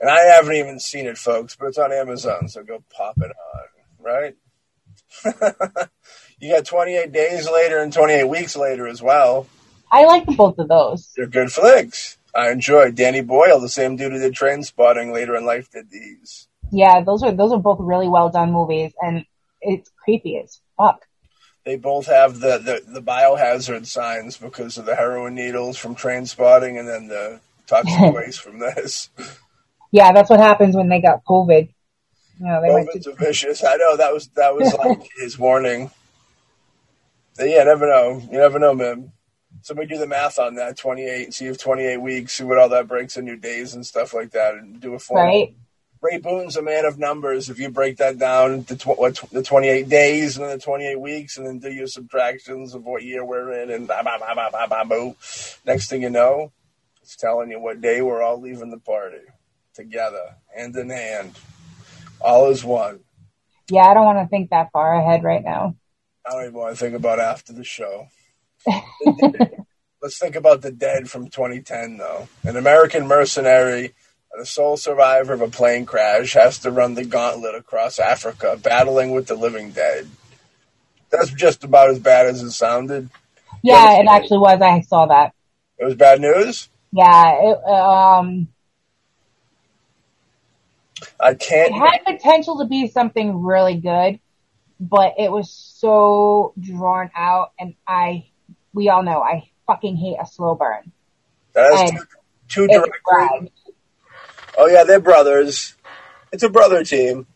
And I haven't even seen it, folks, but it's on Amazon, so go pop it on, right? You got twenty-eight Days Later and twenty-eight Weeks Later as well. I like both of those. They're good flicks. I enjoyed Danny Boyle, the same dude who did Trainspotting later in life, did these. Yeah, those are those are both really well done movies, and it's creepy as fuck. They both have the, the, the biohazard signs because of the heroin needles from Trainspotting, and then the toxic waste from this. Yeah, that's what happens when they got COVID. You know, they COVID's went to- vicious. I know that was that was like his warning. But yeah, never know. You never know, man. Somebody do the math on that. Twenty-eight. See if twenty-eight weeks. See what all that breaks into days and stuff like that, and do a form. Right. Ray Boone's a man of numbers. If you break that down to tw- what, the twenty-eight days and then the twenty-eight weeks, and then do your subtractions of what year we're in, and blah blah blah blah blah blah. Boo. Next thing you know, it's telling you what day we're all leaving the party. together, hand in hand, all is one. Yeah, I don't want to think that far ahead right now. I don't even want to think about after the show. Let's think about The Dead from twenty ten, though. An American mercenary, the sole survivor of a plane crash, has to run the gauntlet across Africa, battling with the living dead. That's just about as bad as it sounded. Yeah, it actually was. I saw that. It was bad news? Yeah. It, um, I can't. It had potential to be something really good, but it was so drawn out, and I, we all know, I fucking hate a slow burn. That's two, two directors. Oh yeah, they're brothers. It's a brother team.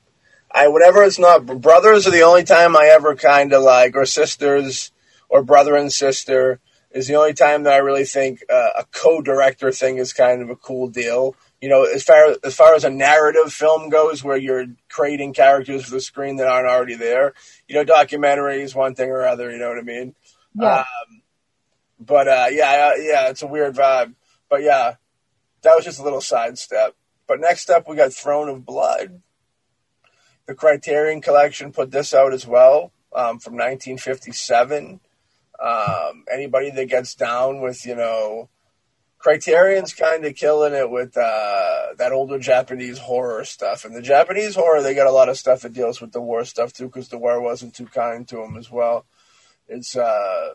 I whenever it's not brothers are the only time I ever kind of like, or sisters, or brother and sister is the only time that I really think uh, a co-director thing is kind of a cool deal. You know, as far as far as a narrative film goes, where you're creating characters for the screen that aren't already there. You know, documentaries, one thing or other. You know what I mean? Yeah. Um, But, uh, yeah, yeah, it's a weird vibe. But, yeah, that was just a little sidestep. But next up, we got Throne of Blood. The Criterion Collection put this out as well, um, from nineteen fifty-seven. Um, anybody that gets down with, you know, Criterion's kind of killing it with uh, that older Japanese horror stuff. And the Japanese horror, they got a lot of stuff that deals with the war stuff, too, because the war wasn't too kind to them as well. It's... Uh,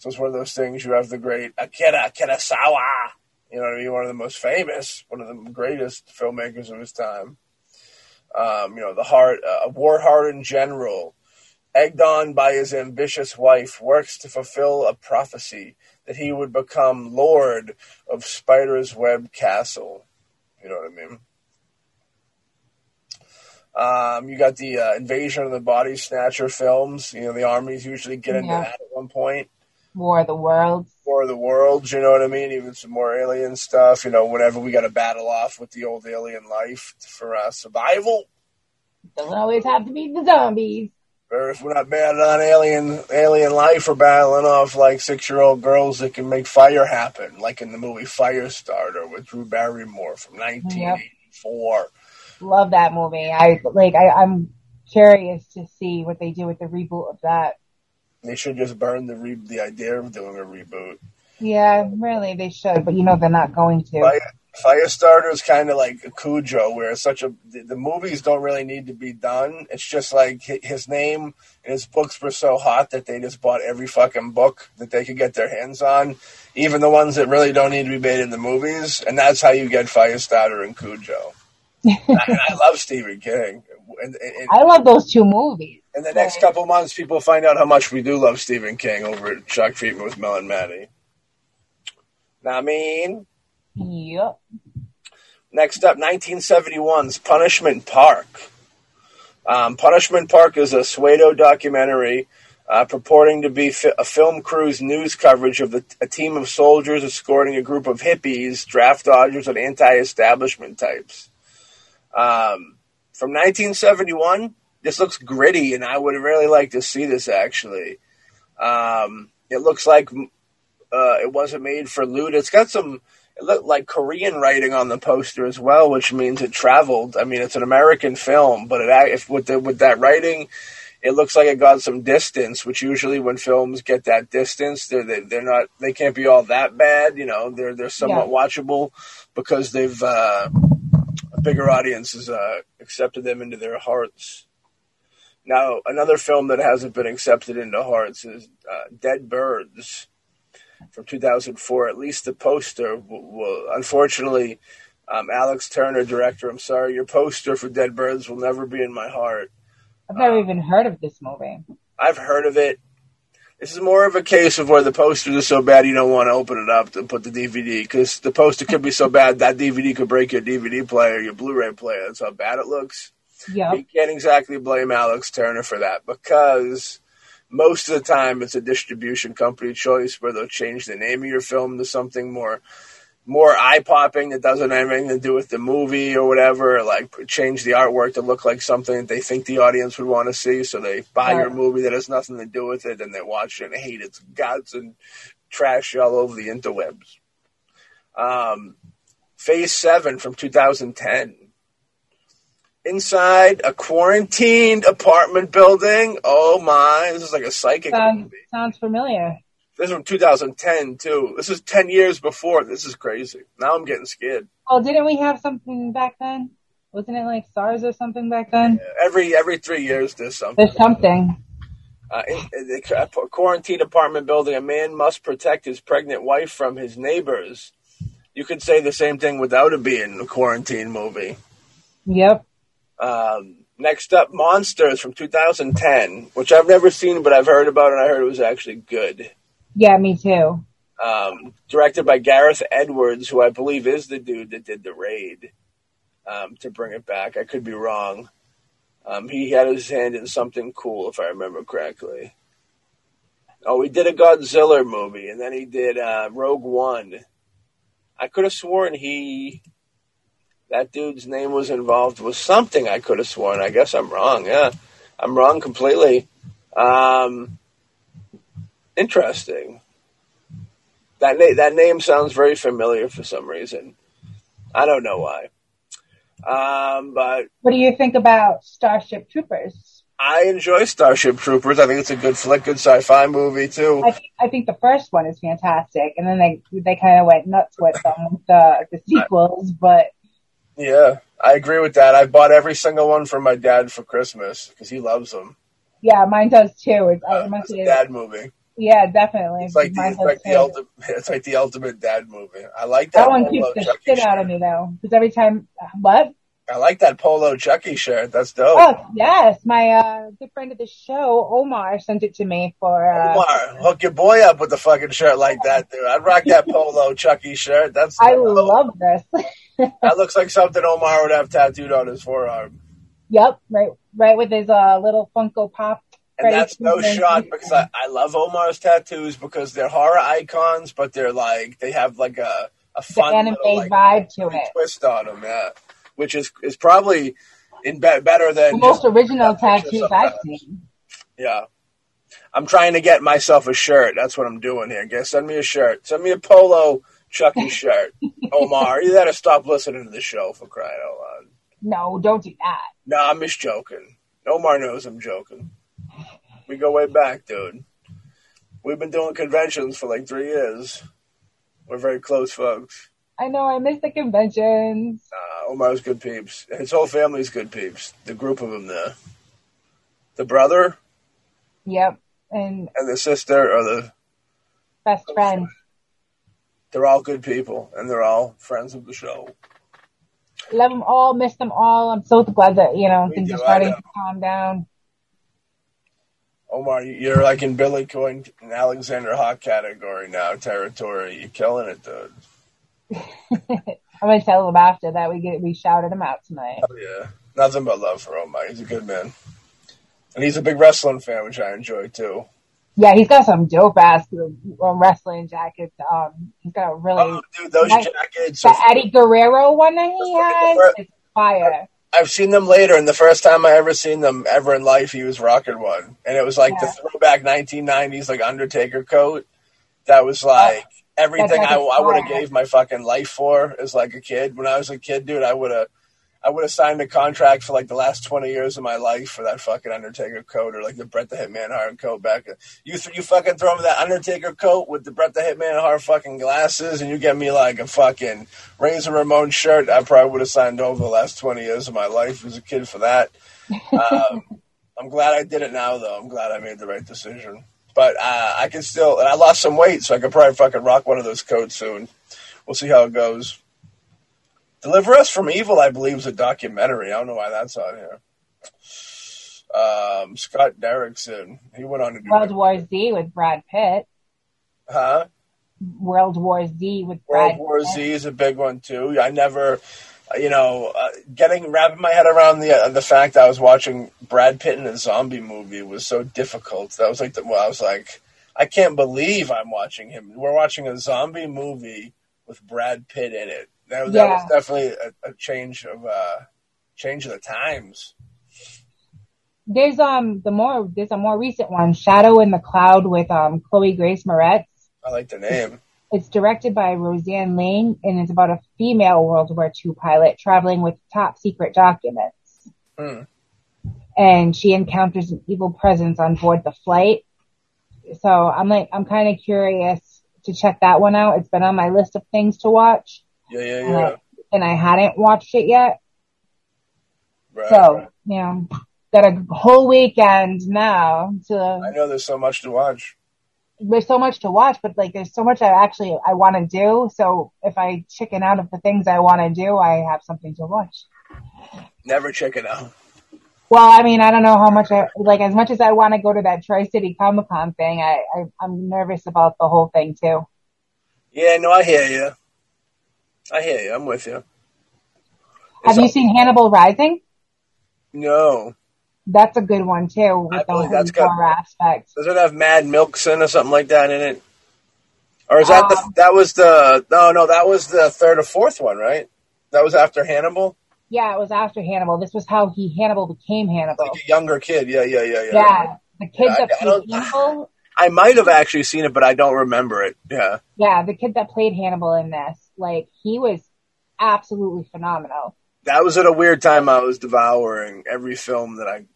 So it's one of those things. You have the great Akira Kurosawa, you know what I mean? One of the most famous, one of the greatest filmmakers of his time. Um, you know, the heart, a uh, war-hardened general, egged on by his ambitious wife, works to fulfill a prophecy that he would become Lord of Spider's Web Castle. You know what I mean? Um, you got the uh, Invasion of the Body Snatcher films. You know, the armies usually get into yeah. that at one point. War of the Worlds. War of the Worlds, you know what I mean? Even some more alien stuff, you know, whenever we got to battle off with the old alien life for uh, survival. Doesn't always have to be the zombies. Or if we're not battling on alien alien life, we're battling off like six-year-old girls that can make fire happen, like in the movie Firestarter with Drew Barrymore from nineteen eighty-four. Yep. Love that movie. I like. I, I'm curious to see what they do with the reboot of that. They should just burn the re- the idea of doing a reboot. Yeah, really, they should, but you know they're not going to. Fire, Firestarter is kind of like a Cujo, where it's such a the, the movies don't really need to be done. It's just like his name and his books were so hot that they just bought every fucking book that they could get their hands on, even the ones that really don't need to be made in the movies. And that's how you get Firestarter and Cujo. I, I love Stephen King. And, and, and, I love those two movies. In the next couple months, people find out how much we do love Stephen King over at Shock Treatment with Mel and Maddie. Know what I mean? Yep. Next up, nineteen seventy-one's Punishment Park. Um, Punishment Park is a Suedo documentary uh, purporting to be fi- a film crew's news coverage of the, a team of soldiers escorting a group of hippies, draft dodgers, and anti-establishment types. Um, from nineteen seventy-one, this looks gritty, and I would really like to see this, actually. Um, it looks like uh, it wasn't made for loot. It's got some, it looked like Korean writing on the poster as well, which means it traveled. I mean, it's an American film, but it, if with, the, with that writing, it looks like it got some distance, which usually when films get that distance, they're, they, they're not, they can't be all that bad. You know, they're, they're somewhat yeah. watchable because they've, uh, a bigger audience has uh, accepted them into their hearts. Now, another film that hasn't been accepted into hearts is uh, Dead Birds from two thousand four. At least the poster will, will unfortunately, um, Alex Turner, director, I'm sorry, your poster for Dead Birds will never be in my heart. I've never um, even heard of this movie. I've heard of it. This is more of a case of where the posters are so bad you don't want to open it up to put the D V D, because the poster could be so bad that D V D could break your D V D player, your Blu-ray player. That's how bad it looks. Yep. You can't exactly blame Alex Turner for that because most of the time it's a distribution company choice where they'll change the name of your film to something more more eye-popping that doesn't have anything to do with the movie or whatever, or like change the artwork to look like something that they think the audience would want to see, so they buy yeah. your movie that has nothing to do with it and they watch it and hate its guts and trash all over the interwebs. Um Phase seven from two thousand ten. Inside a quarantined apartment building. Oh, my. This is like a psychic sounds, movie. Sounds familiar. This is from two thousand ten, too. This is ten years before. This is crazy. Now I'm getting scared. Oh, didn't we have something back then? Wasn't it like SARS or something back then? Yeah, every every three years there's something. There's something. Uh, in, in a quarantined apartment building, a man must protect his pregnant wife from his neighbors. You could say the same thing without it being a quarantine movie. Yep. Um, next up, Monsters from two thousand ten, which I've never seen, but I've heard about, and I heard it was actually good. Yeah, me too. Um, directed by Gareth Edwards, who I believe is the dude that did The Raid, um, to bring it back. I could be wrong. Um, he had his hand in Something Cool, if I remember correctly. Oh, he did a Godzilla movie, and then he did uh, Rogue One. I could have sworn he... That dude's name was involved with something I could have sworn. I guess I'm wrong, yeah. I'm wrong completely. Um, interesting. That, na- that name sounds very familiar for some reason. I don't know why. Um, but what do you think about Starship Troopers? I enjoy Starship Troopers. I think it's a good flick, good sci-fi movie too. I, th- I think the first one is fantastic, and then they they kind of went nuts with um, the the sequels. But yeah, I agree with that. I bought every single one for my dad for Christmas because he loves them. Yeah, mine does too. It's, uh, it's a dad movie. Yeah, definitely. It's like, the, it's, like the ulti- it's like the ultimate dad movie. I like that. That one keeps the shit out of me, though. Because every time, what? I like that Polo Chucky shirt. That's dope. Oh, yes. My uh, good friend of the show, Omar, sent it to me for... Uh, Omar, hook your boy up with a fucking shirt like that, dude. I'd rock that Polo Chucky shirt. That's. I dope. love this. That looks like something Omar would have tattooed on his forearm. Yep, right right with his uh, little Funko Pop. And that's no shot because I, I love Omar's tattoos because they're horror icons, but they're like, they have like a, a fun anime little, like, vibe to it. Twist on them, yeah. Which is, is probably in be- better than the most original tattoos I've seen. Yeah. I'm trying to get myself a shirt. That's what I'm doing here. Guess, send me a shirt. Send me a Polo Chucky shirt. Omar, you gotta stop listening to the show for crying out loud. No, don't do that. No, nah, I'm just joking. Omar knows I'm joking. We go way back, dude. We've been doing conventions for like three years. We're very close, folks. I know. I miss the conventions. Uh, Omar's good peeps. His whole family's good peeps. The group of them there. The brother. Yep. And, and the sister or the... Best friend. They're all good people, and they're all friends of the show. Love them all. Miss them all. I'm so glad that, you know, we things do, are starting to calm down. Omar, you're like in Billy Coyne and Alexander Hawk category now, territory. You're killing it, dude. I'm going to tell him after that we get we shouted him out tonight. Oh, yeah. Nothing but love for Omar. He's a good man. And he's a big wrestling fan, which I enjoy, too. Yeah, he's got some dope-ass wrestling jackets. Um, He's got a really... Oh, dude, those nice, jackets. The Eddie Guerrero one that he has first, is fire. I've seen them later, and the first time I ever seen them ever in life, he was rocking one. And it was like yeah. the throwback nineteen nineties, like, Undertaker coat. That was, like, yeah. everything I, I would have gave my fucking life for as, like, a kid. When I was a kid, dude, I would have I would have signed a contract for, like, the last twenty years of my life for that fucking Undertaker coat or, like, the Bret the Hitman Hart coat back. You th- you fucking throw me that Undertaker coat with the Bret the Hitman Hart fucking glasses and you get me, like, a fucking Razor Ramon shirt. I probably would have signed over the last twenty years of my life as a kid for that. Um, I'm glad I did it now, though. I'm glad I made the right decision. But uh, I can still – and I lost some weight, so I could probably fucking rock one of those coats soon. We'll see how it goes. Deliver Us from Evil, I believe, is a documentary. I don't know why that's on here. Um, Scott Derrickson. He went on to do World War Z with Brad Pitt. Huh? World War Z with Brad Pitt. World War Z is a big one, too. I never, you know, uh, getting wrapping my head around the uh, the fact I was watching Brad Pitt in a zombie movie was so difficult. That was like, the, well, I was like, I can't believe I'm watching him. We're watching a zombie movie with Brad Pitt in it. That was, yeah. that was definitely a, a change of uh, change of the times. There's um the more there's a more recent one, Shadow in the Cloud with um Chloe Grace Moretz. I like the name. It's directed by Roseanne Lane, and it's about a female World War Two pilot traveling with top secret documents. Mm. And she encounters an evil presence on board the flight. So I'm like, I'm kind of curious to check that one out. It's been on my list of things to watch. Yeah, yeah, yeah. Uh, and I hadn't watched it yet. Right, so, right. You know, got a whole weekend now to... I know there's so much to watch. There's so much to watch, but like there's so much I actually I want to do. So if I chicken out of the things I want to do, I have something to watch. Never chicken out. Well, I mean, I don't know how much I like. As much as I want to go to that Tri-City Comic Con thing, I, I I'm nervous about the whole thing too. Yeah, no, I hear you. I hear you. I'm with you. It's have you all- seen Hannibal Rising? No. That's a good one, too, with the horror aspect. Does it have Mad Milkson or something like that in it? Or is that um, the, that was the, no, no, that was the third or fourth one, right? That was after Hannibal? Yeah, it was after Hannibal. This was how he, Hannibal became Hannibal. Like a younger kid, yeah, yeah, yeah, yeah. Yeah, the kid yeah, that I, played I Hannibal. I might have actually seen it, but I don't remember it, yeah. Yeah, the kid that played Hannibal in this, like, he was absolutely phenomenal. That was at a weird time. I was devouring every film that I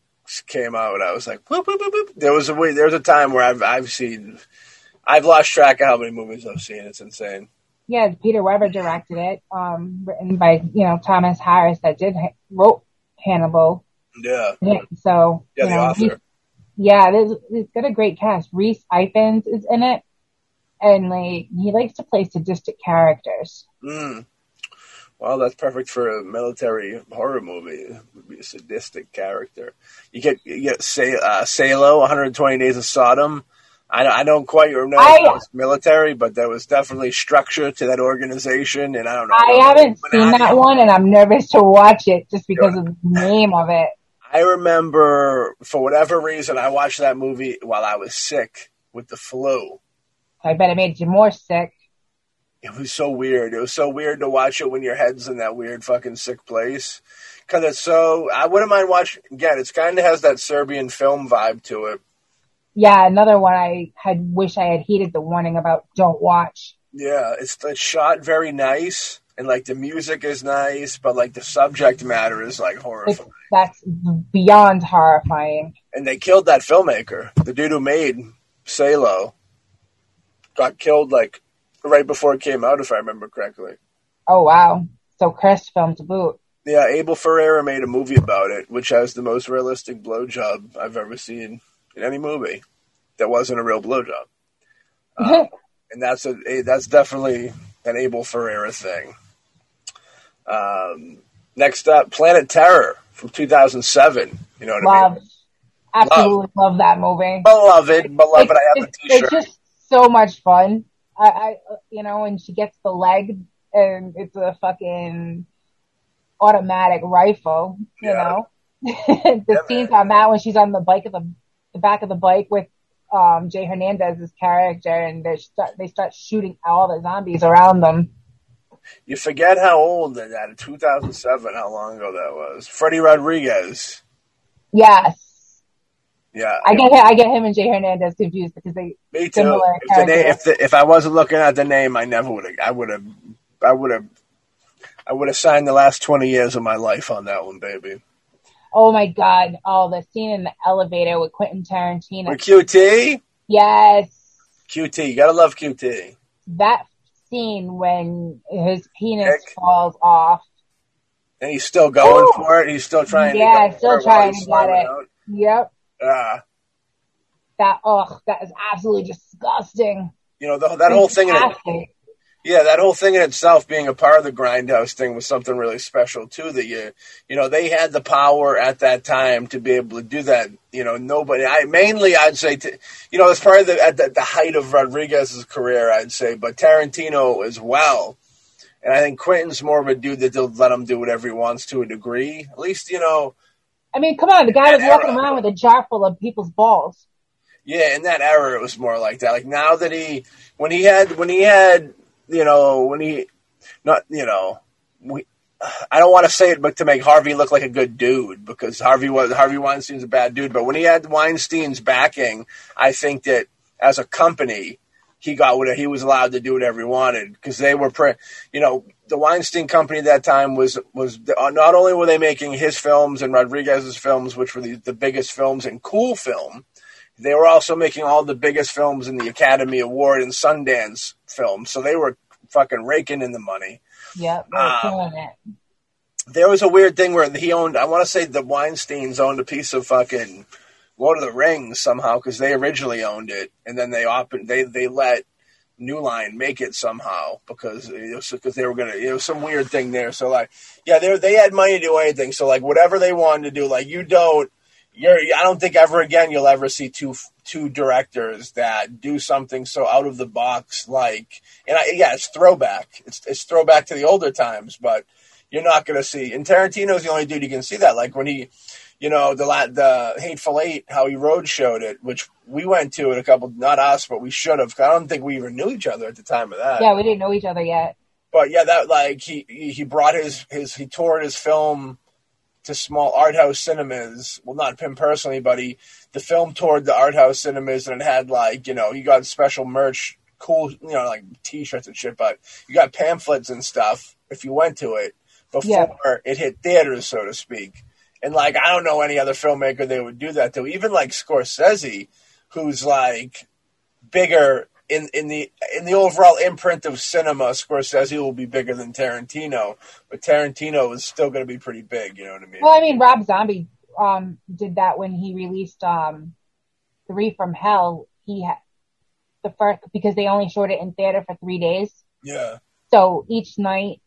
came out, and I was like, boop, boop, boop, boop. There was a way, there was a time where I've I've seen, I've lost track of how many movies I've seen. It's insane. Yeah, Peter Weber directed it, um, written by you know Thomas Harris that did wrote Hannibal. Yeah. So yeah, the know, author. He, yeah, it's got a great cast. Rhys Ifans is in it, and like he likes to play sadistic characters. Mm. Well, that's perfect for a military horror movie. It would be a sadistic character. You get you get Say, uh, Salo, one hundred twenty Days of Sodom. I, I don't quite remember I, if it was military, but there was definitely structure to that organization. And I don't know. I haven't seen that one, and I'm nervous to watch it just because of the name of it. I remember, for whatever reason, I watched that movie while I was sick with the flu. I bet it made you more sick. It was so weird. It was so weird to watch it when your head's in that weird fucking sick place. Because it's so... I wouldn't mind watching... Again, it kind of has that Serbian film vibe to it. Yeah, another one I had wish I had heeded the warning about don't watch. Yeah, it's, it's shot very nice. And, like, the music is nice. But, like, the subject matter is, like, horrifying. It's, that's beyond horrifying. And they killed that filmmaker. The dude who made Salo got killed, like... right before it came out, if I remember correctly. Oh, wow. So Crest film to boot. Yeah, Abel Ferreira made a movie about it, which has the most realistic blowjob I've ever seen in any movie that wasn't a real blowjob. Uh, and that's a, a that's definitely an Abel Ferreira thing. Um, next up, Planet Terror from two thousand seven. You know what love. I mean? Absolutely love. love that movie. Beloved, beloved, it's, I have it's, a t-shirt. It's just so much fun. I, I, you know, and she gets the leg, and it's a fucking automatic rifle, you yeah. know. the yeah, scenes man. on that when she's on the bike of the, the back of the bike with um, Jay Hernandez's character, and they start they start shooting all the zombies around them. You forget how old that is. two thousand seven, how long ago that was. Freddie Rodriguez. Yes. Yeah, I get him, I get him and Jay Hernandez confused because they me too. Similar if, the name, if, the, if I wasn't looking at the name, I never would have. I would have. I would have. I would have signed the last twenty years of my life on that one, baby. Oh my God! Oh, the scene in the elevator with Quentin Tarantino. With Q T. Yes. Q T, you gotta love Q T. That scene when his penis Dick. falls off, and he's still going Ooh. for it. He's still trying. Yeah, to go still for trying it to get it. Out. Yep. Uh, that ugh, that is absolutely disgusting. You know the, that whole thing. In it, yeah, that whole thing in itself being a part of the Grindhouse thing was something really special too. That you, you know, they had the power at that time to be able to do that. You know, nobody. I mainly, I'd say, to, you know, it's probably the, at the, the height of Rodriguez's career, I'd say, but Tarantino as well. And I think Quentin's more of a dude that they'll let him do whatever he wants to a degree. At least, you know. I mean, come on, the guy was walking era, around with a jar full of people's balls. Yeah, in that era, it was more like that. Like now that he, when he had, when he had, you know, when he, not, you know, we, I don't want to say it, but to make Harvey look like a good dude, because Harvey was, Harvey Weinstein's a bad dude. But when he had Weinstein's backing, I think that as a company, he got what he was allowed to do whatever he wanted, because they were, pre- you know, the Weinstein Company at that time was, was not only were they making his films and Rodriguez's films, which were the, the biggest films in cool film, they were also making all the biggest films in the Academy Award and Sundance films. So they were fucking raking in the money. Yeah, they were killing it. There was a weird thing where he owned, I want to say the Weinsteins owned a piece of fucking Lord of the Rings somehow, because they originally owned it, and then they op- they they let New Line make it somehow because because they were gonna, you know, some weird thing there. So like, yeah, they they had money to do anything. So like, whatever they wanted to do, like you don't, you're I don't think ever again you'll ever see two two directors that do something so out of the box like, and I, yeah, it's throwback. It's it's throwback to the older times, but you're not gonna see. And Tarantino's the only dude you can see that. Like when he. You know, the the Hateful Eight, how he road showed it, which we went to it a couple, not us, but we should have. I don't think we even knew each other at the time of that. Yeah, we didn't know each other yet. But yeah, that like he he brought his, his he toured his film to small art house cinemas. Well, not him personally, but he the film toured the art house cinemas, and it had like, you know, he got special merch, cool, you know, like T-shirts and shit. But you got pamphlets and stuff if you went to it before yeah. it hit theaters, so to speak. And, like, I don't know any other filmmaker they would do that to. Even, like, Scorsese, who's, like, bigger in, in the in the overall imprint of cinema, Scorsese will be bigger than Tarantino. But Tarantino is still going to be pretty big, you know what I mean? Well, I mean, Rob Zombie um, did that when he released um, Three from Hell. He had the first, because they only showed it in theater for three days. Yeah. So each night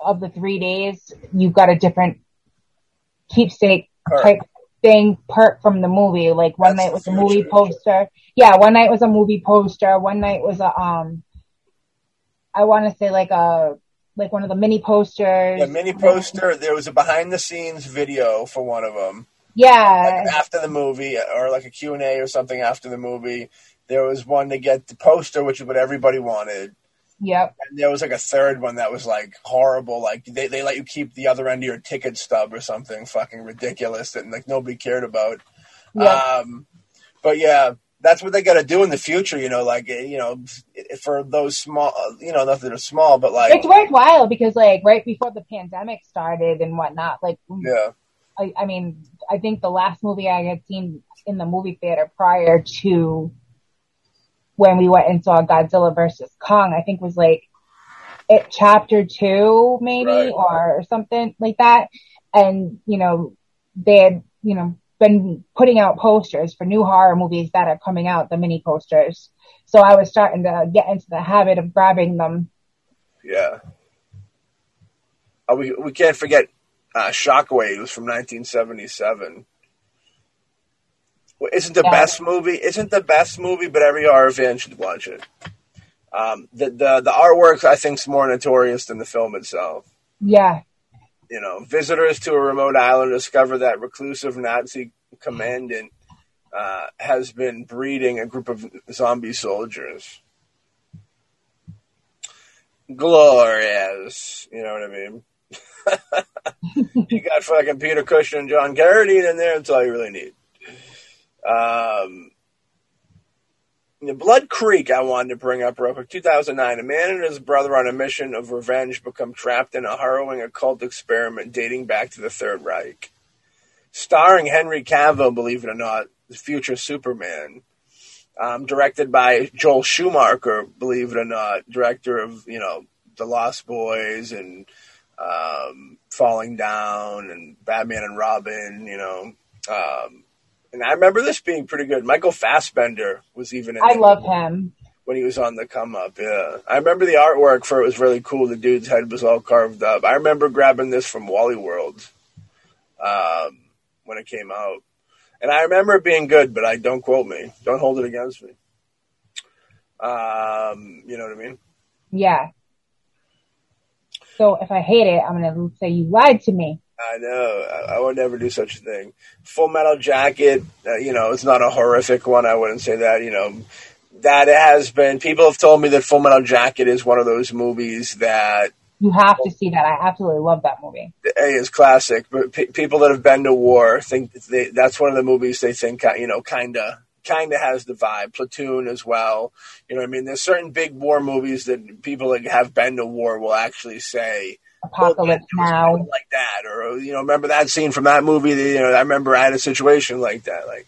of the three days, you've got a different keepsake perk. type thing perk from the movie. Like one That's night was future. a movie poster. Yeah, one night was a movie poster. One night was a um, I want to say like a like one of the mini posters. Yeah, mini poster. There was a behind the scenes video for one of them. Yeah, like after the movie, or like a Q and A or something after the movie. There was one to get the poster, which is what everybody wanted. Yep. And there was like a third one that was like horrible. Like they, they let you keep the other end of your ticket stub or something fucking ridiculous that like nobody cared about. Yep. Um, but yeah, that's what they got to do in the future. You know, like, you know, for those small, you know, nothing is small, but like. It's worthwhile because like right before the pandemic started and whatnot, like. Yeah. I, I mean, I think the last movie I had seen in the movie theater prior to when we went and saw Godzilla versus Kong, I think was like it chapter two, maybe, right. or something like that. And, you know, they had, you know, been putting out posters for new horror movies that are coming out, the mini posters. So I was starting to get into the habit of grabbing them. Yeah. Uh, we, we can't forget uh, Shockwaves from nineteen seventy-seven. Isn't the yeah. best movie? Isn't the best movie? But every horror fan should watch it. Um, the the the artwork I think is more notorious than the film itself. Yeah, you know, visitors to a remote island discover that reclusive Nazi commandant uh, has been breeding a group of zombie soldiers. Glorious, you know what I mean. You got fucking Peter Cushing and John Carradine in there. That's all you really need. Um, Blood Creek, I wanted to bring up real quick. two thousand nine, a man and his brother on a mission of revenge become trapped in a harrowing occult experiment dating back to the Third Reich. Starring Henry Cavill, believe it or not, the future Superman. Um, directed by Joel Schumacher, believe it or not, director of, you know, The Lost Boys and um, Falling Down and Batman and Robin, you know, um, and I remember this being pretty good. Michael Fassbender was even in I love him. When he was on the come up, yeah. I remember the artwork for it was really cool. The dude's head was all carved up. I remember grabbing this from Wally World um, when it came out. And I remember it being good, but I don't quote me. Don't hold it against me. Um, you know what I mean? Yeah. So if I hate it, I'm going to say you lied to me. I know. I, I would never do such a thing. Full Metal Jacket, uh, you know, it's not a horrific one. I wouldn't say that, you know. That has been, people have told me that Full Metal Jacket is one of those movies that. You have to see that. I absolutely love that movie. It's classic. But pe- people that have been to war think they, that's one of the movies they think, you know, kind of kind of has the vibe. Platoon as well. You know what I mean? There's certain big war movies that people that have been to war will actually say, Apocalypse well, Now, like that, or, you know, remember that scene from that movie? That, you know, I remember I had a situation like that, like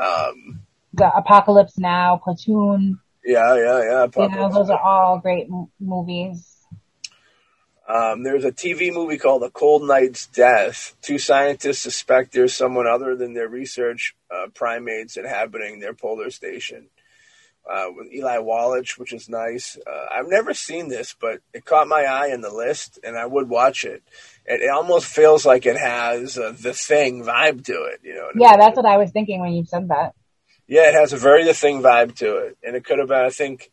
um, the Apocalypse Now, Platoon. Yeah, yeah, yeah. Apocalypse, you know, those are all great m- movies. Um, there's a T V movie called A Cold Night's Death. Two scientists suspect there's someone other than their research uh, primates inhabiting their polar station. Uh, with Eli Wallach, which is nice. Uh, I've never seen this, but it caught my eye in the list, and I would watch it. It, it almost feels like it has uh, The Thing vibe to it. You know? Yeah, that's what I was thinking when you said that. Yeah, it has a very The Thing vibe to it. And it could have been, I think,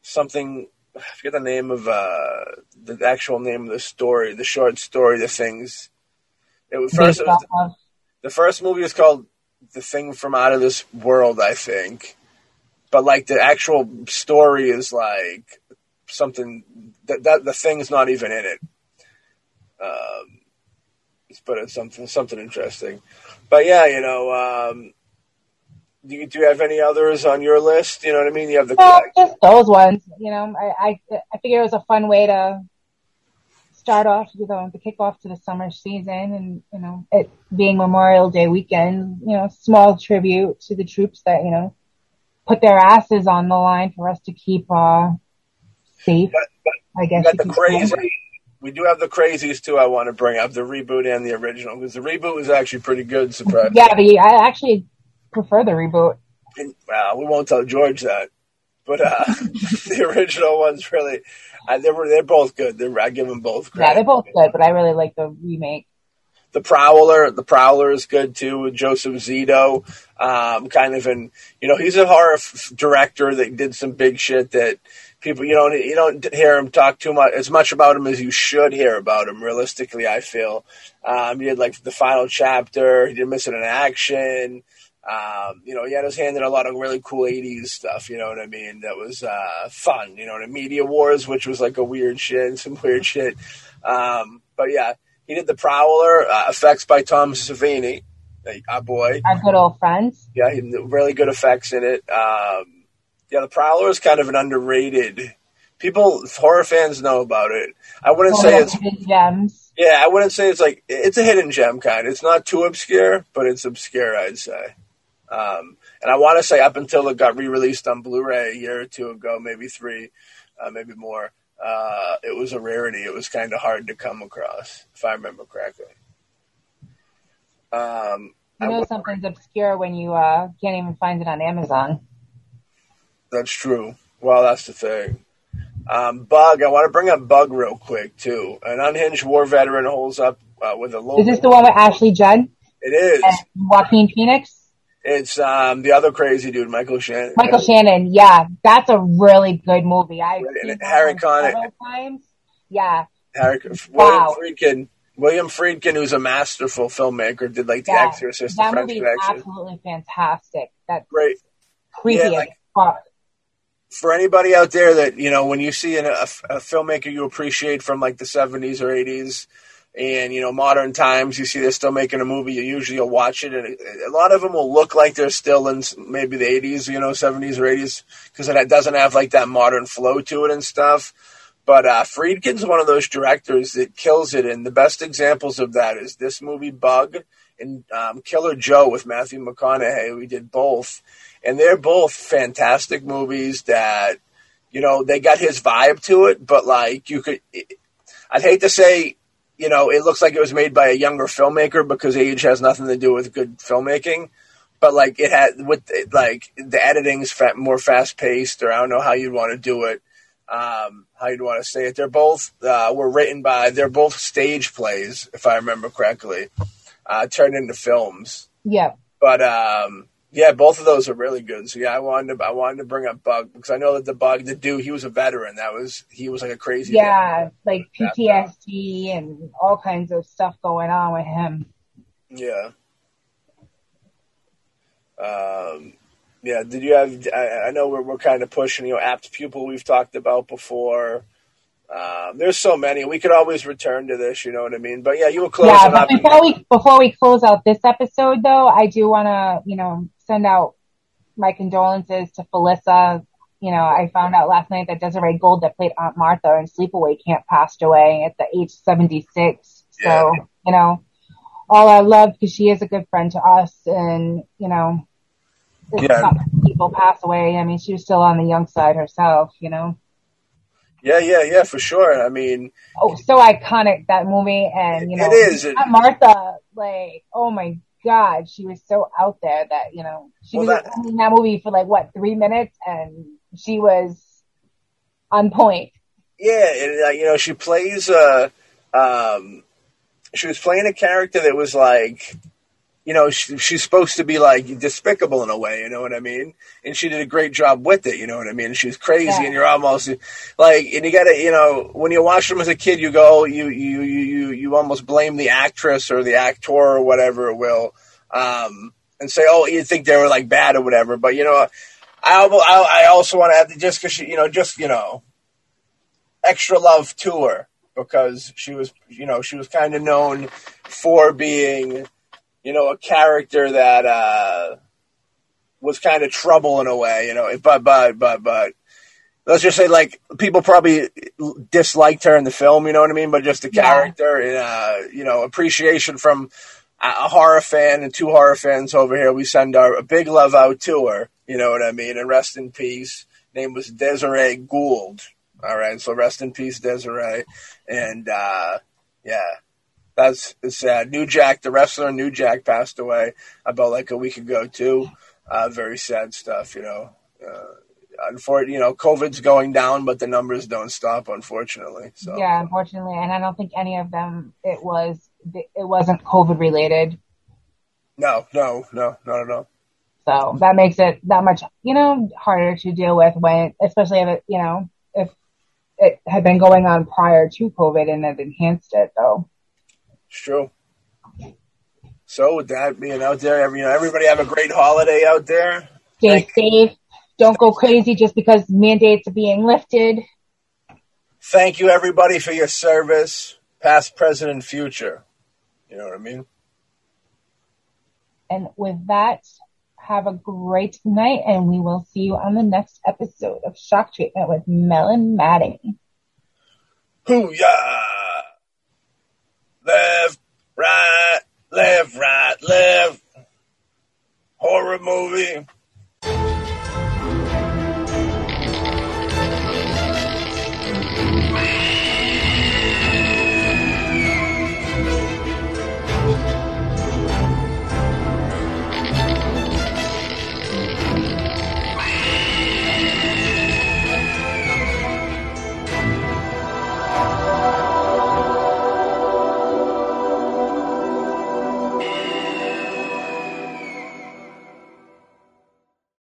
something... I forget the name of uh, the actual name of the story, the short story, The Things. It was first. It was the, the first movie was called The Thing from Out of This World, I think. But like the actual story is like something that, that the thing's not even in it. Um, but it's something something interesting. But yeah, you know. Um, Do you, do you have any others on your list? You know what I mean? You have the well, just those ones. You know, I, I I figure it was a fun way to start off, you know, the kickoff to the summer season, and you know, it being Memorial Day weekend, you know, small tribute to the troops that you know put their asses on the line for us to keep uh, safe. But, but I guess you got the crazy. Going. We do have the crazies too. I want to bring up the reboot and the original because the reboot was actually pretty good. Surprise! Yeah, but yeah, I actually. Prefer the reboot. Well, we won't tell George that, but uh, the original ones really, uh, they were they're both good. They're, I give them both credit. Yeah, they're both good, but I really like the remake. The Prowler, the Prowler is good too. With Joseph Zito, um, kind of in you know he's a horror f- director that did some big shit that people you don't you don't hear him talk too much as much about him as you should hear about him. Realistically, I feel um, he did like The Final Chapter. He did Missing in Action. Um, you know, he had his hand in a lot of really cool eighties stuff, you know what I mean? That was uh, fun, you know, and Media Wars, which was like a weird shit and some weird shit. Um, but yeah, he did The Prowler, uh, effects by Tom Savini, our boy. Our good old friends. Yeah, he did really good effects in it. Um, yeah, The Prowler is kind of an underrated, people, horror fans know about it. I wouldn't horror say it's... Gems. Yeah, I wouldn't say it's like, it's a hidden gem kind. It's not too obscure, but it's obscure, I'd say. Um, and I want to say up until it got re-released on Blu-ray a year or two ago, maybe three, uh, maybe more, uh, it was a rarity. It was kind of hard to come across, if I remember correctly. Um, you know I, something's obscure when you uh, can't even find it on Amazon. That's true. Well, that's the thing. Um, Bug, I want to bring up Bug real quick, too. An unhinged war veteran holds up uh, with a local... Is this the one with Ashley Judd? It is. And Joaquin Phoenix? It's um, the other crazy dude, Michael Shannon. Michael Shannon, yeah. That's a really good movie. I've seen it Harry Connick. Times. Yeah. Harry, wow. William Friedkin, William Friedkin, who's a masterful filmmaker, did like The yeah. Exorcist. That French movie is absolutely fantastic. That's great. Creepy yeah, like, as fuck. For anybody out there that, you know, when you see an, a, a filmmaker you appreciate from like the seventies or eighties, and, you know, modern times, you see they're still making a movie. You usually will watch it. And a lot of them will look like they're still in maybe the eighties, you know, seventies or eighties, because it doesn't have, like, that modern flow to it and stuff. But uh, Friedkin's one of those directors that kills it. And the best examples of that is this movie, Bug, and um, Killer Joe with Matthew McConaughey. We did both. And they're both fantastic movies that, you know, they got his vibe to it. But, like, you could – I'd hate to say – you know, it looks like it was made by a younger filmmaker because age has nothing to do with good filmmaking. But like it had with it, like the editing's more fast paced, or I don't know how you'd want to do it, um, how you'd want to say it. They're both uh, were written by they're both stage plays, if I remember correctly, uh, turned into films. Yeah. But um, yeah, both of those are really good. So yeah, I wanted to, I wanted to bring up Bug because I know that the Bug, the dude, he was a veteran. That was he was like a crazy yeah, like P T S D and all kinds of stuff going on with him. Yeah. Um. Yeah. Did you have? I, I know we're we're kind of pushing. You know, Apt Pupil we've talked about before. Um, there's so many. We could always return to this, you know what I mean? But yeah, you will close yeah, but before we before we close out this episode though, I do wanna, you know, send out my condolences to Felissa. You know, I found out last night that Desiree Gold, that played Aunt Martha in Sleepaway Camp, passed away at the age seventy-six. Yeah. So, you know, all our love, because she is a good friend to us. And, you know, it's yeah. not people pass away. I mean, she was still on the young side herself, you know. Yeah, yeah, yeah, for sure. I mean, oh, so iconic, that movie. And, you know, it is. Aunt Martha, like, oh my God, she was so out there that, you know, she well, was that, in that movie for like, what, three minutes? And she was on point. Yeah, and, uh, you know, she plays, uh, um, she was playing a character that was like, you know, she, she's supposed to be like despicable in a way, you know what I mean? And she did a great job with it, you know what I mean? She was crazy, yeah. and you're almost like, and you gotta, you know, when you watch them as a kid, you go, you, you, you, you almost blame the actress or the actor or whatever it will, um, and say, oh, you think they were like bad or whatever. But, you know, I, I, I also want to add that just because she, you know, just, you know, extra love to her, because she was, you know, she was kind of known for being, you know, a character that uh, was kind of trouble in a way, you know, but, but, but, but let's just say, like, people probably disliked her in the film, you know what I mean? But just the character, yeah. and, uh, you know, appreciation from a horror fan and two horror fans over here. We send our a big love out to her, you know what I mean? And rest in peace. Name was Desiree Gould. All right. So rest in peace, Desiree. And, uh, yeah. That's it's sad. New Jack, the wrestler New Jack, passed away about like a week ago too. Uh, very sad stuff, you know. Uh, unfortunately, you know, COVID's going down, but the numbers don't stop, unfortunately. So yeah, unfortunately, and I don't think any of them it was it wasn't COVID related. No, no, no, not at all. So that makes it that much, you know, harder to deal with when, especially if it, you know, if it had been going on prior to COVID and it enhanced it though. It's true. So with that being out there, every, you know, everybody have a great holiday out there. Stay Thank- safe. Don't go crazy just because mandates are being lifted. Thank you, everybody, for your service, past, present, and future. You know what I mean? And with that, have a great night, and we will see you on the next episode of Shock Treatment with Mel and Maddie. Hoo-yah! Left, right, left, right, left. Horror movie.